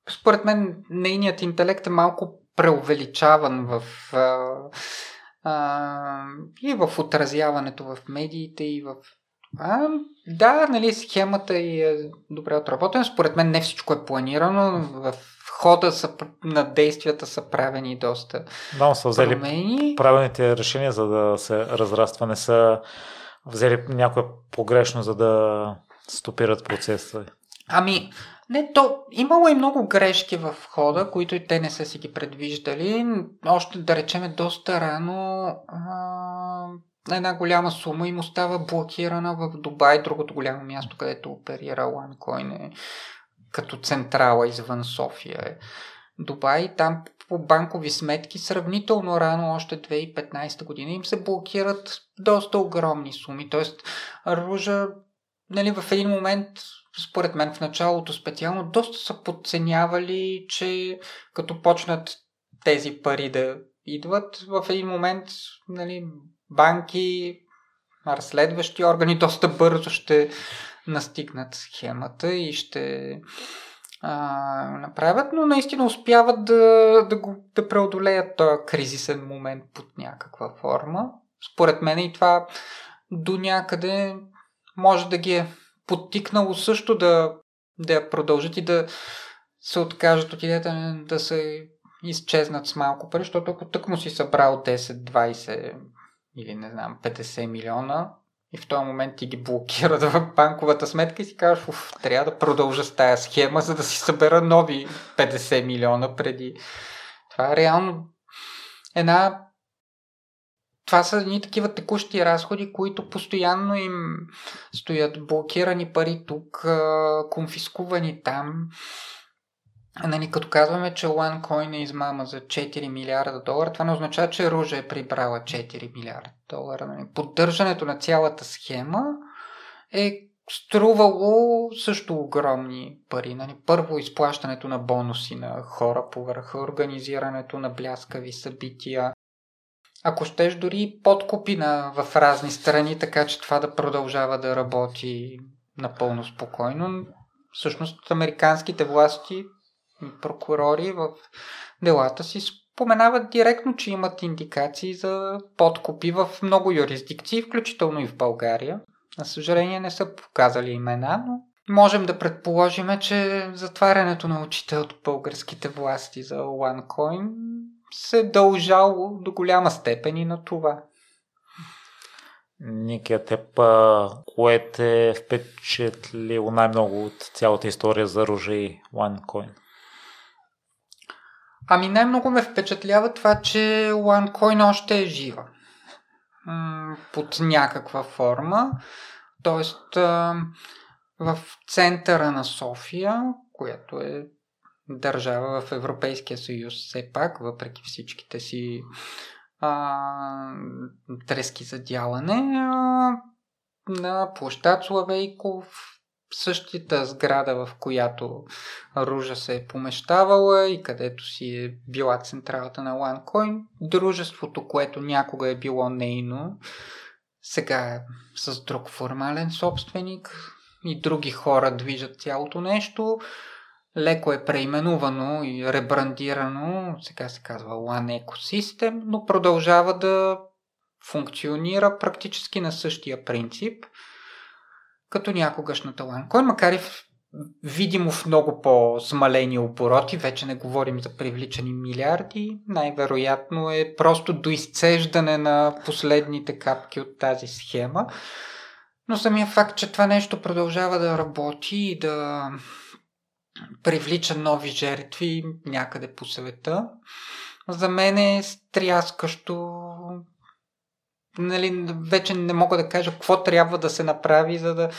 според мен нейният интелект е малко преувеличаван в... и в отразяването в медиите и в... да, нали, схемата е добре отработена. Според мен не всичко е планирано. В хода на действията са правени доста промени. Правилните решения, за да се разраства, не са взели някое погрешно, за да стопират процеса. Ами, не, то имало и много грешки в хода, които и те не са си ги предвиждали. Още, да речем, доста рано една голяма сума им остава блокирана в Дубай, другото голямо място, където оперира OneCoin е като централа извън София е Дубай. Там по банкови сметки сравнително рано, още 2015 година, им се блокират доста огромни суми. Тоест, Ружа, нали, в един момент... Според мен в началото специално доста са подценявали, че като почнат тези пари да идват, в един момент, нали, банки, разследващи органи доста бързо ще настигнат схемата и ще направят, но наистина успяват да преодолеят този кризисен момент под някаква форма. Според мен и това до някъде може да ги е подтикнало също да я продължат и да се откажат от идеята да се изчезнат с малко пари, защото ако тъкмо си събрал 10, 20 или не знам 50 милиона и в този момент ти ги блокират в банковата сметка и си кажеш, трябва да продължа с тая схема, за да си събера нови 50 милиона преди. Това е реално Това са едни такива текущи разходи, които постоянно им стоят блокирани пари тук, конфискувани там. Нали, като казваме, че OneCoin е измама за $4 милиарда, това не означава, че Ружа е прибрала $4 милиарда. Нали. Поддържането на цялата схема е струвало също огромни пари. Нали. Първо изплащането на бонуси на хора по върха, организирането на бляскави събития, ако щеш дори подкупи в разни страни, така че това да продължава да работи напълно спокойно. Всъщност американските власти, прокурори в делата си споменават директно, че имат индикации за подкупи в много юрисдикции, включително и в България. На съжаление не са показали имена, но можем да предположим, че затварянето на очите от българските власти за OneCoin се дължало до голяма степен и на това. Никия, теб, кое те впечатлило най-много от цялата история за Ружа и OneCoin? Ами най-много ме впечатлява това, че OneCoin още е жива. Под някаква форма. Тоест в центъра на София, която е държава в Европейския съюз все пак, въпреки всичките си трески за дялане, на площад Славейков, същата сграда, в която Ружа се е помещавала и където си е била централата на OneCoin, дружеството, което някога е било нейно, сега е с друг формален собственик и други хора движат цялото нещо. Леко е преименувано и ребрандирано, сега се казва One Ecosystem, но продължава да функционира практически на същия принцип, като някогашната OneCoin, макар и видимо в много по-смалени обороти, вече не говорим за привличани милиарди, най-вероятно е просто доизцеждане на последните капки от тази схема, но самия факт, че това нещо продължава да работи и да привлича нови жертви някъде по света, за мен е стряскащо. Нали, вече не мога да кажа какво трябва да се направи, за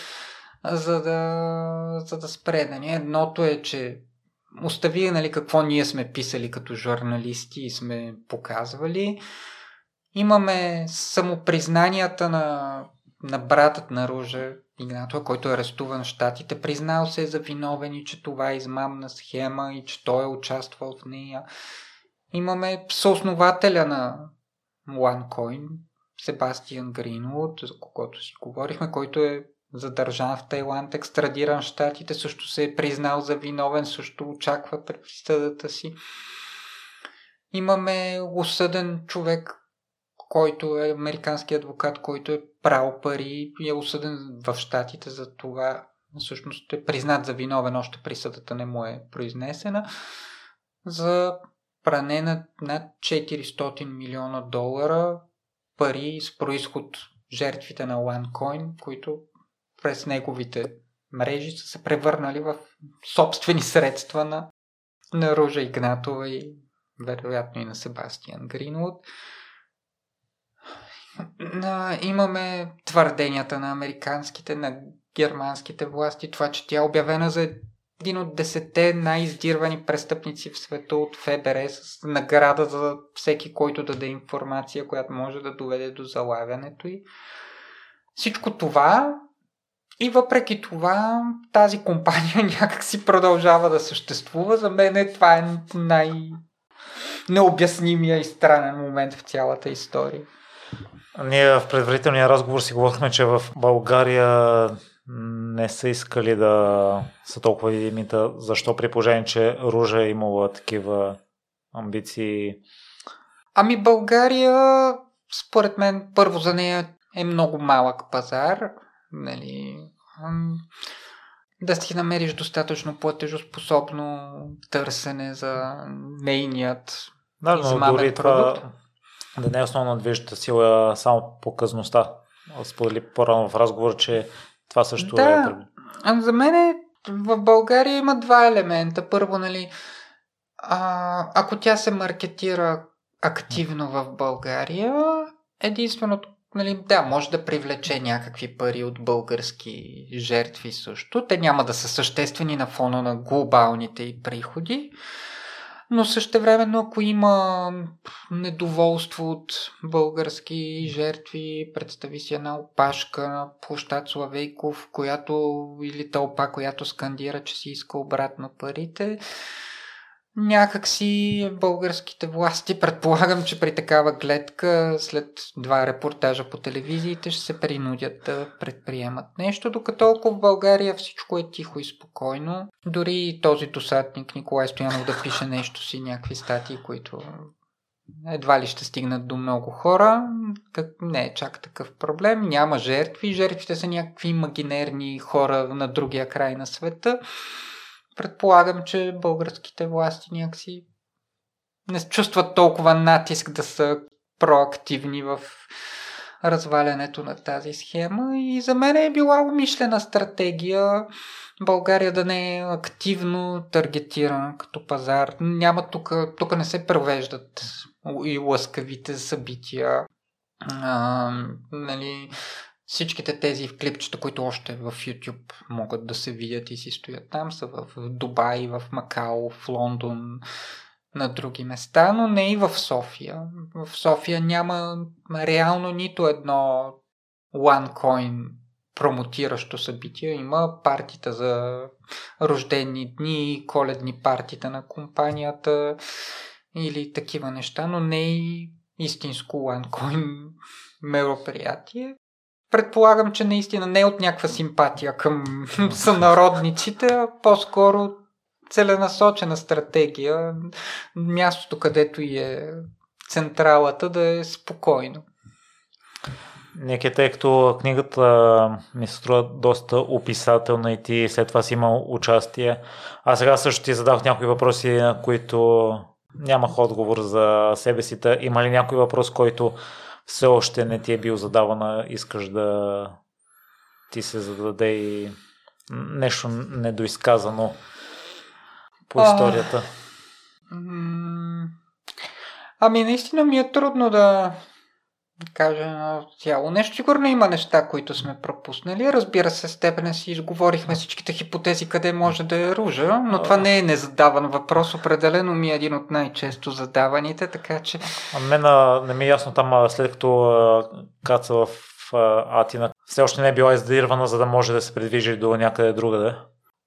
да спре. Нали. Едното е, че остави, нали, какво ние сме писали като журналисти и сме показвали. Имаме самопризнанията на на братът на Ружа Игнатова, който е арестуван в Щатите, признал се за виновен и че това е измамна схема и че той е участвал в нея. Имаме съоснователя на OneCoin, Себастиан Гринлуд, за когото си говорихме, който е задържан в Тайланд, екстрадиран в Щатите, също се е признал за виновен, също очаква присъдата си. Имаме осъден човек, който е американски адвокат, който е прал пари и е осъден в Щатите за това. Всъщност е признат за виновен, още присъдата не му е произнесена. За пране на над $400 милиона пари с произход жертвите на OneCoin, които през неговите мрежи са се превърнали в собствени средства на Ружа Игнатова и вероятно и на Себастиан Гринлуд. Имаме твърденията на американските, на германските власти, това, че тя е обявена за един от 10 най-издирвани престъпници в света от ФБР с награда за всеки, който даде информация, която може да доведе до залавянето ѝ. Всичко това и въпреки това тази компания някак си продължава да съществува. За мен това е най-необяснимия и странен момент в цялата история. Ние в предварителния разговор си говорихме, че в България не са искали да са толкова видимите. Защо, при положение, че Ружа е имала такива амбиции? Ами България, според мен, първо за нея е много малък пазар. Нали, да си намериш достатъчно платежоспособно търсене за нейният измамен продукт. Да не е основна движеща сила, само показността. Сподели по-рано в разговор, че това също е... Да, за мен в България има два елемента. Първо, нали, ако тя се маркетира активно в България, единственото, нали, да, може да привлече някакви пари от български жертви също. Те няма да са съществени на фона на глобалните и приходи. Но същевременно, ако има недоволство от български жертви, представи си една опашка на площад Славейков, която или тълпа, която скандира, че си иска обратно парите, някакси българските власти, предполагам, че при такава гледка след два репортажа по телевизиите ще се принудят да предприемат нещо, докато в България всичко е тихо и спокойно. Дори този досадник Николай Стоянов да пише нещо си, някакви статии, които едва ли ще стигнат до много хора. Не е чак такъв проблем, няма жертви, жертвите са някакви имагинерни хора на другия край на света. Предполагам, че българските власти някакси не чувстват толкова натиск да са проактивни в развалянето на тази схема и за мен е била умишлена стратегия България да не е активно таргетирана като пазар. Няма тук не се провеждат и лъскавите събития. Нали... Всичките тези клипчета, които още в YouTube могат да се видят и си стоят там, са в Дубай, в Макао, в Лондон, на други места, но не и в София. В София няма реално нито едно OneCoin промотиращо събитие. Има партита за рождени дни, коледни партита на компанията или такива неща, но не и истинско OneCoin мероприятие. Предполагам, че наистина не е от някаква симпатия към сънародниците, а по-скоро целенасочена стратегия, мястото, където и е централата, да е спокойно. Некът, тъй като книгата ми се струва доста описателна и ти след това си имал участие. А сега също ти задах някои въпроси, на които нямах отговор за себе си. Има ли някой въпрос, който все още не ти е бил задавана, искаш да ти се зададе и нещо недоизказано по историята? Ами наистина ми е трудно да кажа цяло нещо. Сигурно има неща, които сме пропуснали. Разбира се, с теб не си изговорихме всичките хипотези къде може да е Ружа, но това не е незадаван въпрос. Определено ми е един от най-често задаваните, така че... А мен не ми е ясно там, след като каца в Атина все още не е била издирвана, за да може да се придвижи до някъде другаде?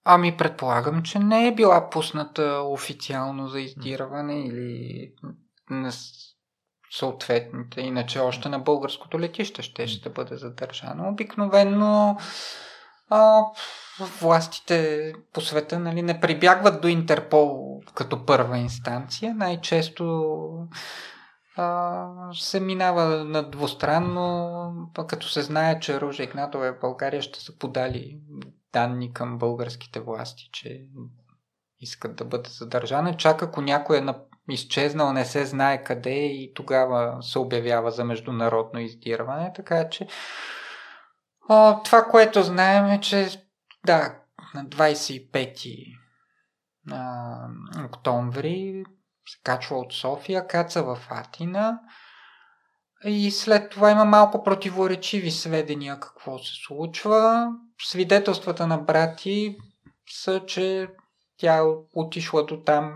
Ами предполагам, че не е била пусната официално за издирване или на съответните, иначе още на българското летище ще бъде задържана. Обикновено властите по света, нали, не прибягват до Интерпол като първа инстанция. Най-често се минава на двустранно, като се знае, че Ружа Игнатова и България ще са подали данни към българските власти, че искат да бъде задържана. Чак ако някой е изчезнал, не се знае къде, и тогава се обявява за международно издирване. Така че това, което знаем, е, че да, на 25 октомври се качва от София, каца в Атина и след това има малко противоречиви сведения какво се случва. Свидетелствата на брати са, че тя отишла до там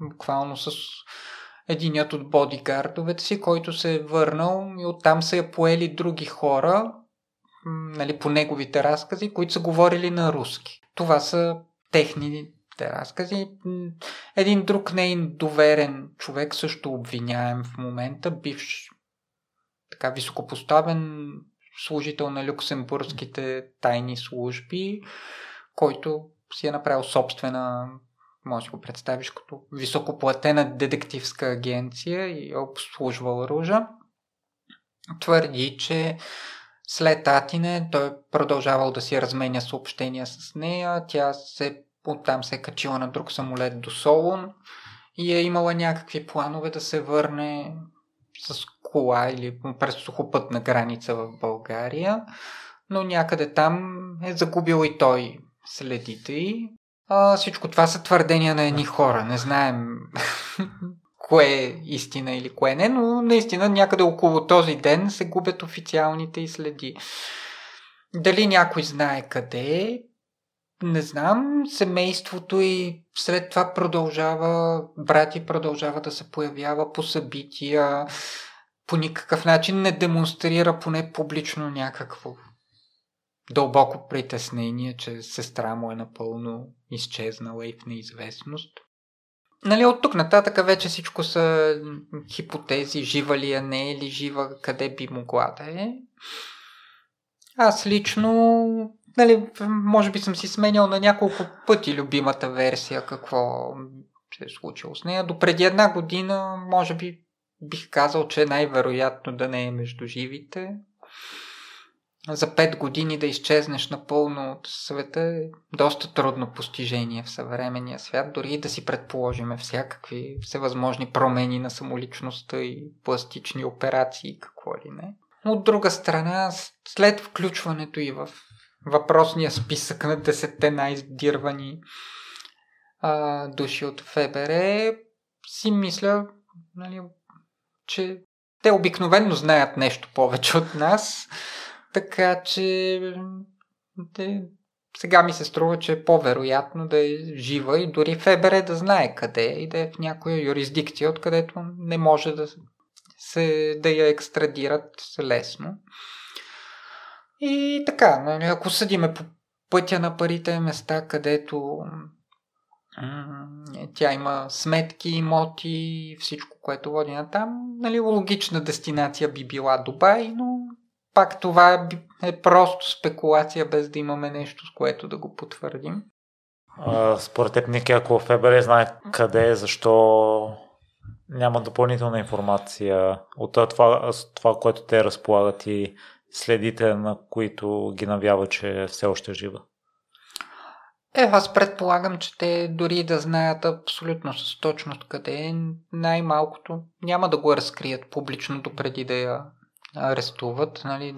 буквално с единият от бодигардовете си, който се е върнал, и оттам са я поели други хора, нали, по неговите разкази, които са говорили на руски. Това са техните разкази. Един друг неин доверен човек, също обвиняем в момента, бивш така високопоставен служител на люксембургските тайни служби, който си е направил собствена, може да го представиш като високоплатена детективска агенция, и обслужвал Ружа. Твърди, че след Атине той продължавал да си разменя съобщения с нея, тя оттам се е качила на друг самолет до Солун и е имала някакви планове да се върне с кола или през сухопътна граница в България, но някъде там е загубил и той следите ѝ. Всичко това са твърдения на едни хора. Не знаем кое е истина или кое не, но наистина някъде около този ден се губят официалните и следи. Дали някой знае къде, не знам. Семейството и след това брати продължава да се появява по събития, по никакъв начин не демонстрира поне публично някакво дълбоко притеснение, че сестра му е напълно изчезнала и в неизвестност. Нали, от тук нататък вече всичко са хипотези, жива ли е, не е ли жива, къде би могла да е. Аз лично, нали, може би съм си сменял на няколко пъти любимата версия какво се е случило с нея. До преди 1 година, може би, бих казал, че е най-вероятно да не е между живите. За 5 години да изчезнеш напълно от света е доста трудно постижение в съвременния свят, дори и да си предположиме всякакви всевъзможни промени на самоличността и пластични операции и какво ли не. От друга страна, след включването и в въпросния списък на 10 най-издирвани души от ФБР, си мисля, нали, че те обикновено знаят нещо повече от нас. Така че сега ми се струва, че е по-вероятно да е жива и дори ФБР да знае къде е и да е в някоя юрисдикция, откъдето не може да я екстрадират лесно. И така, нали, ако съдиме по пътя на парите, места, където тя има сметки, имоти, всичко, което води натам, нали, логична дестинация би била Дубай, но пак това е просто спекулация, без да имаме нещо, с което да го потвърдим. Според теб, Ники, ако ФБР знае къде, защо няма допълнителна информация от това, което те разполагат, и следите, на които ги навява, че все още е жива? Аз предполагам, че те дори да знаят абсолютно с точност къде, най-малкото няма да го разкрият публично допреди да я арестуват, нали,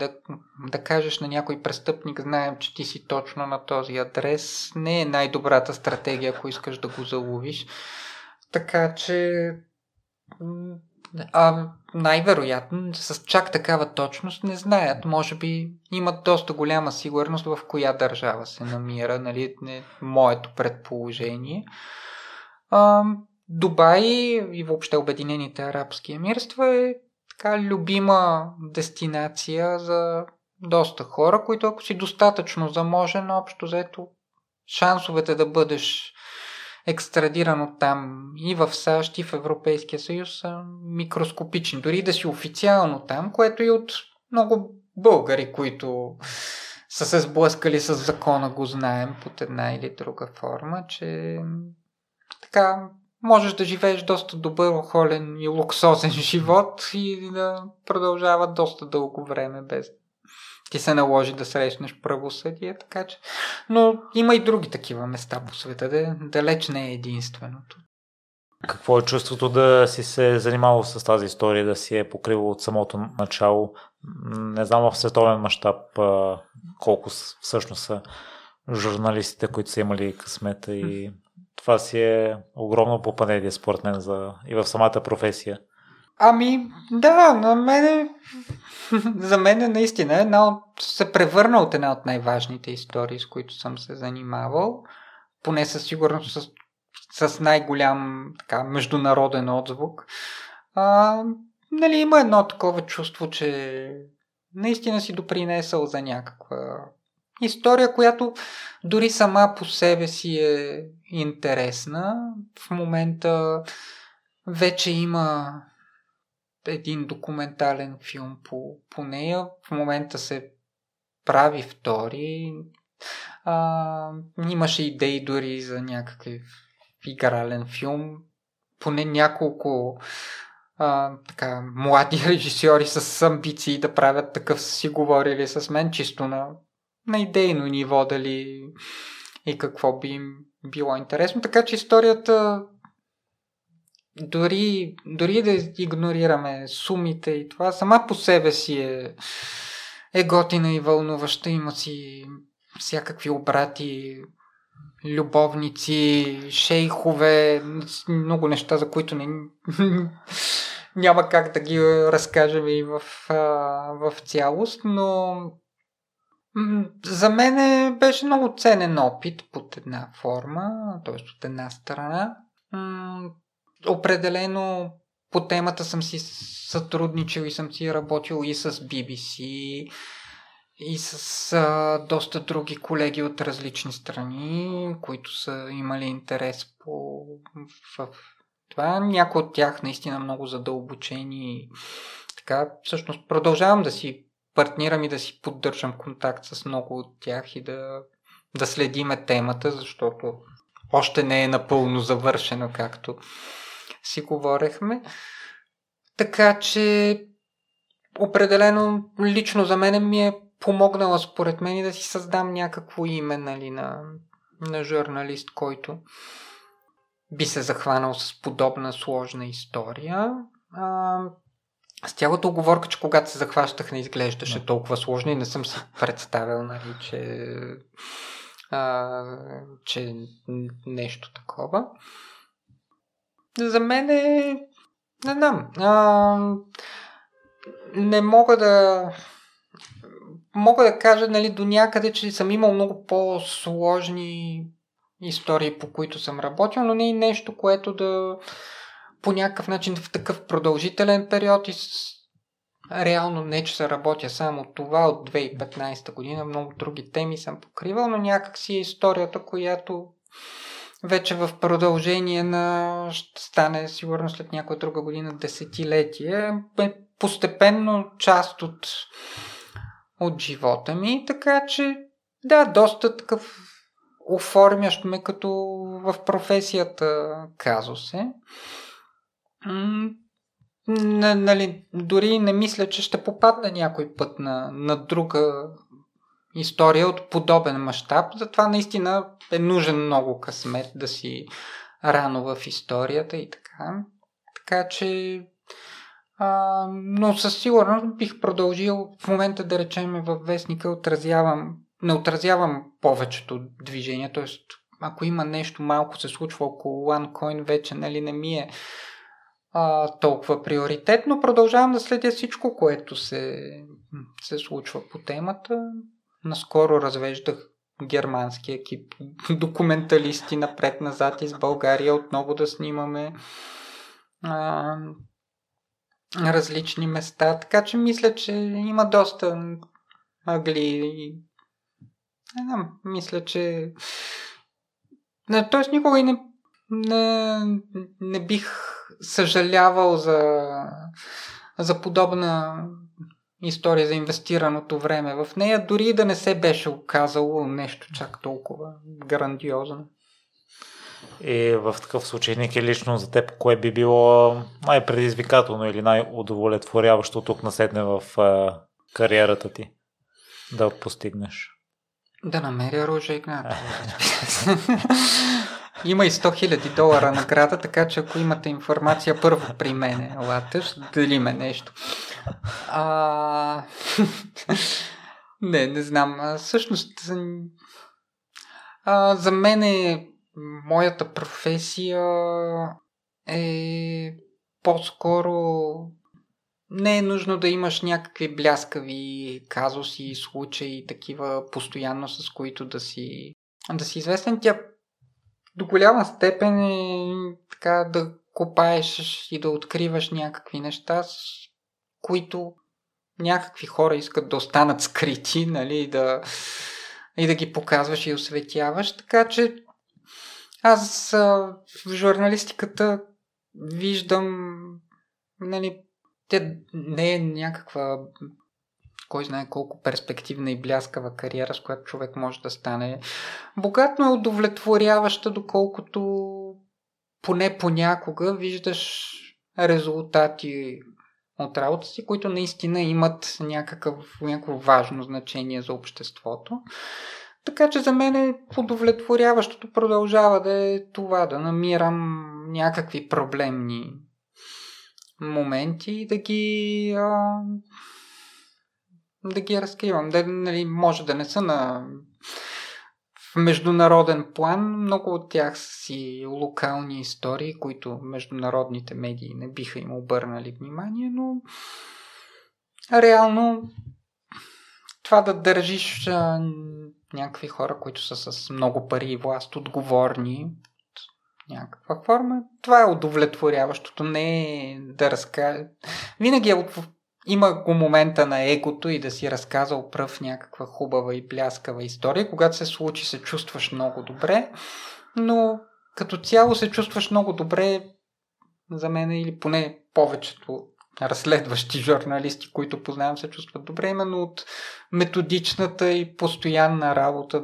да кажеш на някой престъпник, знаем, че ти си точно на този адрес, не е най-добрата стратегия, ако искаш да го заловиш. Така че най-вероятно с чак такава точност не знаят. Може би имат доста голяма сигурност в коя държава се намира, нали, моето предположение. Дубай и въобще Обединените арабски емирства е любима дестинация за доста хора, които ако си достатъчно заможен, общо взето шансовете да бъдеш екстрадиран от там и в САЩ, и в Европейския съюз са микроскопични. Дори да си официално там, което и от много българи, които са се сблъскали с закона, го знаем под една или друга форма, че така можеш да живееш доста добър, охолен и луксозен живот и да продължава доста дълго време без ти се наложи да срещнеш правосъдие, така че... Но има и други такива места по света, далеч не е единственото. Какво е чувството да си се занимавал с тази история, да си е покривал от самото начало? Не знам в световен мащаб колко всъщност са журналистите, които са имали късмета и това си е огромно попадение според мен и в самата професия. Ами, да, за мен наистина се превърна от една от най-важните истории, с които съм се занимавал. Поне със сигурност с най-голям така, международен отзвук. Има едно такова чувство, че наистина си допринесъл за някаква история, която дори сама по себе си е интересна. В момента вече има един документален филм по нея. В момента се прави втори. Имаше идеи дори за някакъв игрален филм. Поне няколко млади режисьори с амбиции да правят такъв си говорили с мен, чисто на идейно ниво, дали и какво би им било интересно. Така че историята дори да игнорираме сумите и това, сама по себе си е готина и вълнуваща, има си всякакви обрати, любовници, шейхове, много неща, за които няма как да ги разкажем и в цялост, но за мен беше много ценен опит под една форма, т.е. от една страна. Определено по темата съм си сътрудничал и съм си работил и с BBC, и с доста други колеги от различни страни, които са имали интерес в това. Някои от тях наистина много задълбочени. Така, всъщност продължавам да си партнирам и да си поддържам контакт с много от тях и да следиме темата, защото още не е напълно завършено, както си говорехме. Така че определено лично за мен ми е помогнала според мен и да си създам някакво име на журналист, който би се захванал с подобна сложна история. С цялата уговорка, че когато се захващах не изглеждаше толкова сложно и не съм се представил, че нещо такова. За мен не знам. Не мога да кажа до някъде, че съм имал много по-сложни истории, по които съм работил, но не и нещо, което да по някакъв начин в такъв продължителен период и реално не, че се работя само това, от 2015 година много други теми съм покривал, но някак си е историята, която вече в продължение ще стане сигурно след някоя друга година десетилетие, е постепенно част от живота ми, така че да, доста такъв оформящ ме като в професията казус е. Дори не мисля, че ще попадна някой път на друга история от подобен мащаб, затова наистина е нужен много късмет да си рано в историята и така. Така че но със сигурност бих продължил в момента, да речем, във вестника не отразявам повечето движения, т.е. ако има нещо малко се случва около OneCoin, вече не ми е толкова приоритетно. Продължавам да следя всичко, което се случва по темата. Наскоро развеждах германски екип документалисти напред-назад из България, отново да снимаме различни места, така че мисля, че има доста агли. Не знам, мисля, че... Тоест никога и не бих съжалявал за подобна история, за инвестираното време в нея, дори да не се беше оказало нещо чак толкова грандиозно. И в такъв случай, Ники, лично за теб, кое би било най-предизвикателно или най-удовлетворяващо тук наседне в кариерата ти да постигнеш? Да намеря Ружа Игнатова. Има и $100,000 награда, така че ако имате информация, първо при мене, лате, ще дали ме нещо. Не знам. Всъщност, за мен моята професия е по-скоро... Не е нужно да имаш някакви бляскави казуси, случаи, такива постоянно, с които да си известен. Тя до голяма степен е така да копаеш и да откриваш някакви неща, с които някакви хора искат да останат скрити, нали, и да ги показваш и осветяваш. Така че аз в журналистиката виждам, нали, тя не е някаква, кой знае колко перспективна и бляскава кариера, с която човек може да стане богат, но е удовлетворяваща, доколкото поне понякога виждаш резултати от работа си, които наистина имат някакво важно значение за обществото. Така че за мен удовлетворяващото продължава да е това, да намирам някакви проблемни моменти и да ги разкривам. Да, нали, може да не са в международен план. Много от тях си локални истории, които международните медии не биха им обърнали внимание, но реално това да държиш някакви хора, които са с много пари и власт, отговорни, някаква форма. Това е удовлетворяващото. Не е да разкажа. Винаги има го момента на егото и да си разказал пръв някаква хубава и бляскава история. Когато се случи, се чувстваш много добре, но като цяло се чувстваш много добре за мен, или поне повечето разследващи журналисти, които познавам, се чувстват добре, именно от методичната и постоянна работа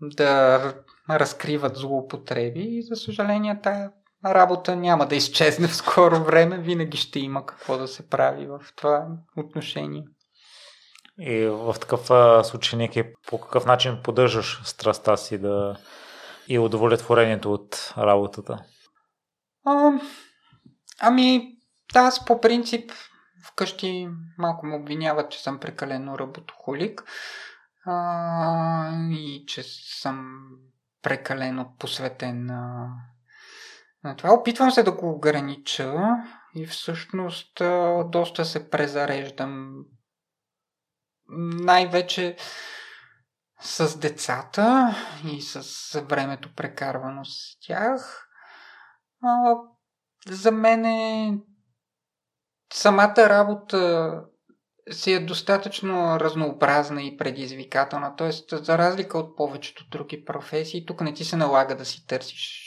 да разкриват злоупотреби, и за съжаление тая работа няма да изчезне в скоро време, винаги ще има какво да се прави в това отношение. И в такъв случай, Ники, по какъв начин поддържаш страстта си и удовлетворението от работата? Аз по принцип вкъщи малко ме обвиняват, че съм прекалено работохолик и че съм прекалено посветен на това. Опитвам се да го огранича и всъщност доста се презареждам. Най-вече с децата и с времето прекарвано с тях. За мен самата работа си е достатъчно разнообразна и предизвикателна. Тоест, за разлика от повечето други професии, тук не ти се налага да си търсиш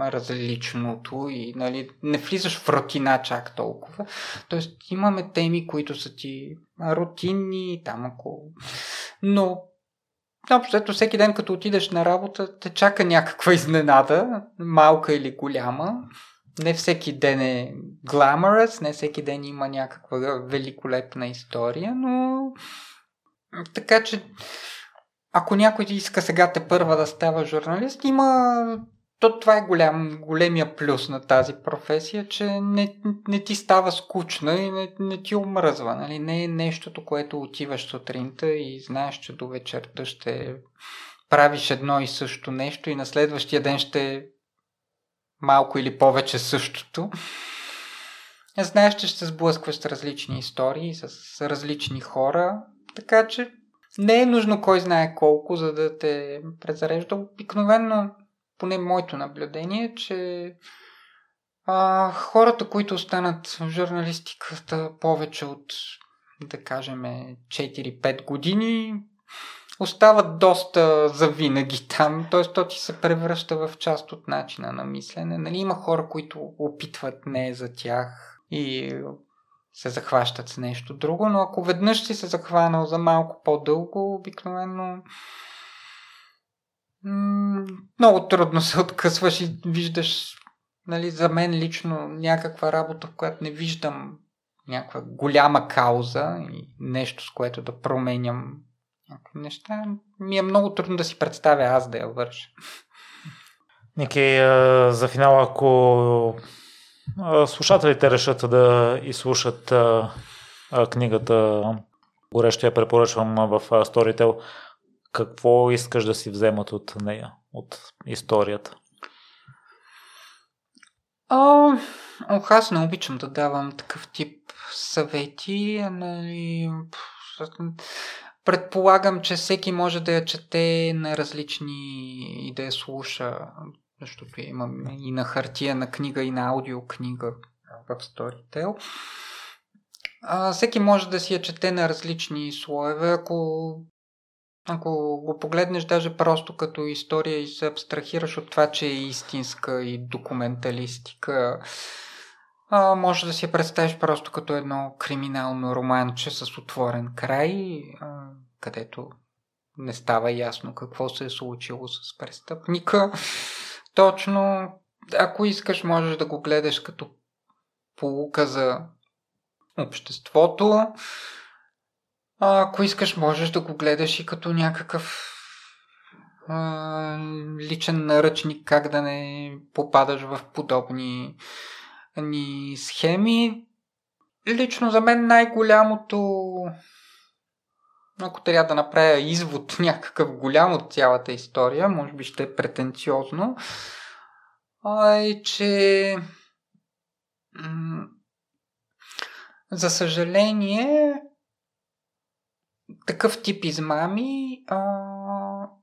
различното и, нали, не влизаш в рутина чак толкова. Тоест, имаме теми, които са ти рутинни, там около. Но защото всеки ден, като отидеш на работа, те чака някаква изненада, малка или голяма. Не всеки ден е glamorous, не всеки ден има някаква великолепна история, но така че ако някой ти иска сега тепърва да става журналист, то това е големия плюс на тази професия, че не ти става скучна и не ти омръзва. Нали? Не е нещото, което отиваш сутринта и знаеш, че до вечерта ще правиш едно и също нещо и на следващия ден ще малко или повече същото. Знаеш, че ще се сблъскваш с различни истории, с различни хора, така че не е нужно кой знае колко, за да те презарежда. Обикновено, поне моето наблюдение, че хората, които останат в журналистиката повече от да кажем 4-5 години, остават доста завинаги там, т.е. то ти се превръща в част от начина на мислене. Нали, има хора, които опитват не за тях и се захващат с нещо друго, но ако веднъж си се захванал за малко по-дълго, обикновено много трудно се откъсваш и виждаш, нали, за мен лично някаква работа, в която не виждам някаква голяма кауза и нещо, с което да променям някакви неща, ми е много трудно да си представя аз да я върша. Ники, за финал, ако слушателите решат да изслушат книгата, горещо я препоръчвам, в Storytel, какво искаш да си вземат от нея, от историята? Аз не обичам да давам такъв тип съвети. Нали, предполагам, че всеки може да я чете на различни и да я слуша, защото имам и на хартия на книга, и на аудиокнига в Storytel. Всеки може да си я чете на различни слоеве. Ако го погледнеш даже просто като история и се абстрахираш от това, че е истинска и документалистика, може да си я представиш просто като едно криминално романче с отворен край, където не става ясно какво се е случило с престъпника. Точно, ако искаш, можеш да го гледаш като поука за обществото. Ако искаш, можеш да го гледаш и като някакъв личен наръчник, как да не попадаш в подобни ни схеми. Лично за мен най-голямото, ако трябва да направя извод някакъв голям от цялата история, може би ще е претенциозно, е, че за съжаление такъв тип измами,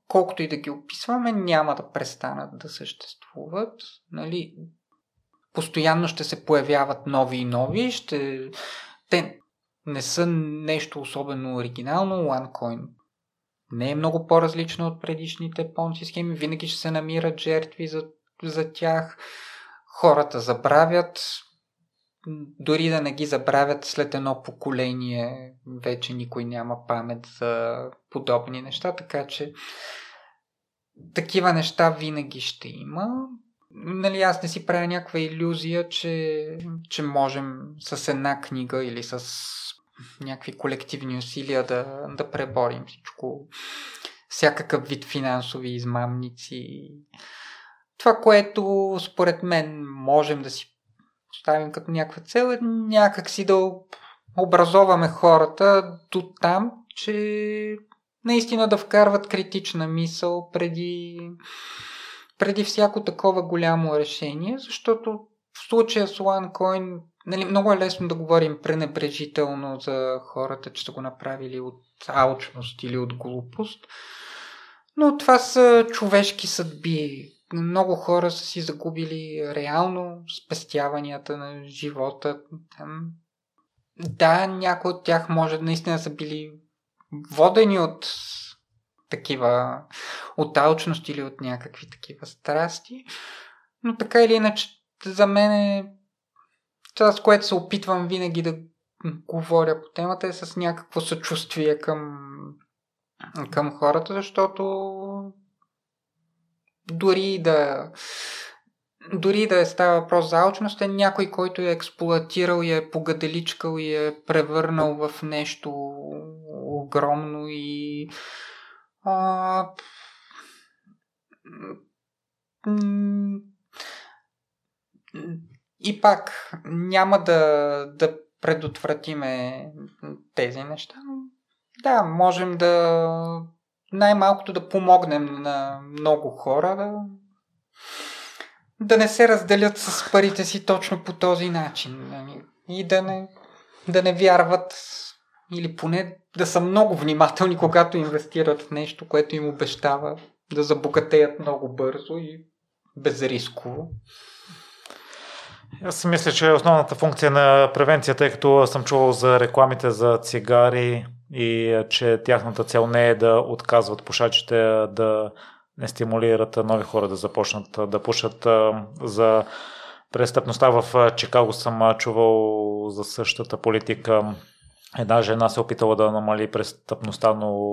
колкото и да ги описваме, няма да престанат да съществуват. Нали? Постоянно ще се появяват нови и нови. Те не са нещо особено оригинално. OneCoin не е много по-различно от предишните понци схеми. Винаги ще се намират жертви за тях. Хората забравят. Дори да не ги забравят, след едно поколение вече никой няма памет за подобни неща, така че такива неща винаги ще има. Нали, аз не си правя някаква илюзия, че можем с една книга или с някакви колективни усилия да преборим всичко, всякакъв вид финансови измамници. Това, което според мен можем да си ставим като някаква цел, е някак си да образоваме хората до там, че наистина да вкарват критична мисъл преди всяко такова голямо решение, защото в случая с OneCoin, нали, много е лесно да говорим пренебрежително за хората, че са го направили от алчност или от глупост, но това са човешки съдби. Много хора са си загубили реално спестяванията на живота. Да, някои от тях може наистина са били водени от такива, от алчност или от някакви такива страсти. Но така или иначе, за мен е това, с което се опитвам винаги да говоря по темата, е с някакво съчувствие към хората, защото дори да става въпрос за алчност, е някой, който е експлоатирал, е погаделичкал и е превърнал в нещо огромно и и пак няма да предотвратиме тези неща. Да, можем да най-малкото да помогнем на много хора да не се разделят с парите си точно по този начин и да не вярват, или поне да са много внимателни, когато инвестират в нещо, което им обещава да забогатеят много бързо и безрисково. Аз мисля, че основната функция на превенцията, тъй като съм чувал за рекламите за цигари и че тяхната цел не е да отказват пушачите, да не стимулират нови хора да започнат да пушат. За престъпността в Чикаго съм чувал за същата политика. Една жена се опитала да намали престъпността, но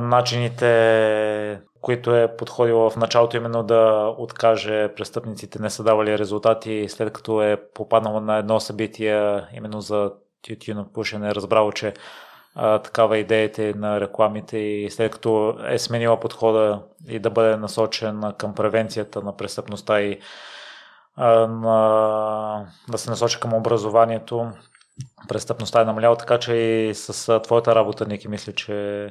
начините, които е подходила в началото именно да откаже престъпниците, не са давали резултати. След като е попаднала на едно събитие именно за тютюнопушене, е разбрала, че такава идеята на рекламите, и след като е сменила подхода и да бъде насочен към превенцията на престъпността и да се насочи към образованието, престъпността е намаляла. Така че и с твоята работа, Ники, мисля, че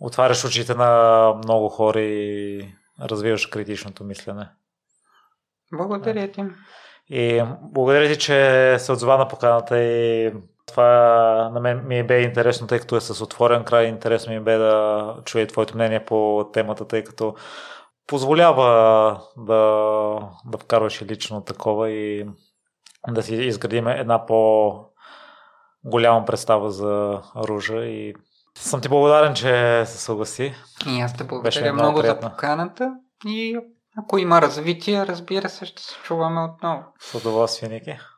отваряш очите на много хора и развиваш критичното мислене. Благодаря ти. И благодаря ти, че се отзова на поканата, и това на мен ми бе интересно, тъй като е с отворен край. Интересно ми бе да чуя твоето мнение по темата, тъй като позволява да вкарваш и лично такова и да си изградим една по-голяма представа за Ружа, и съм ти благодарен, че се съгласи. И аз те благодаря много за поканата, и ако има развитие, разбира се, ще се чуваме отново. С удоволствие, Ники.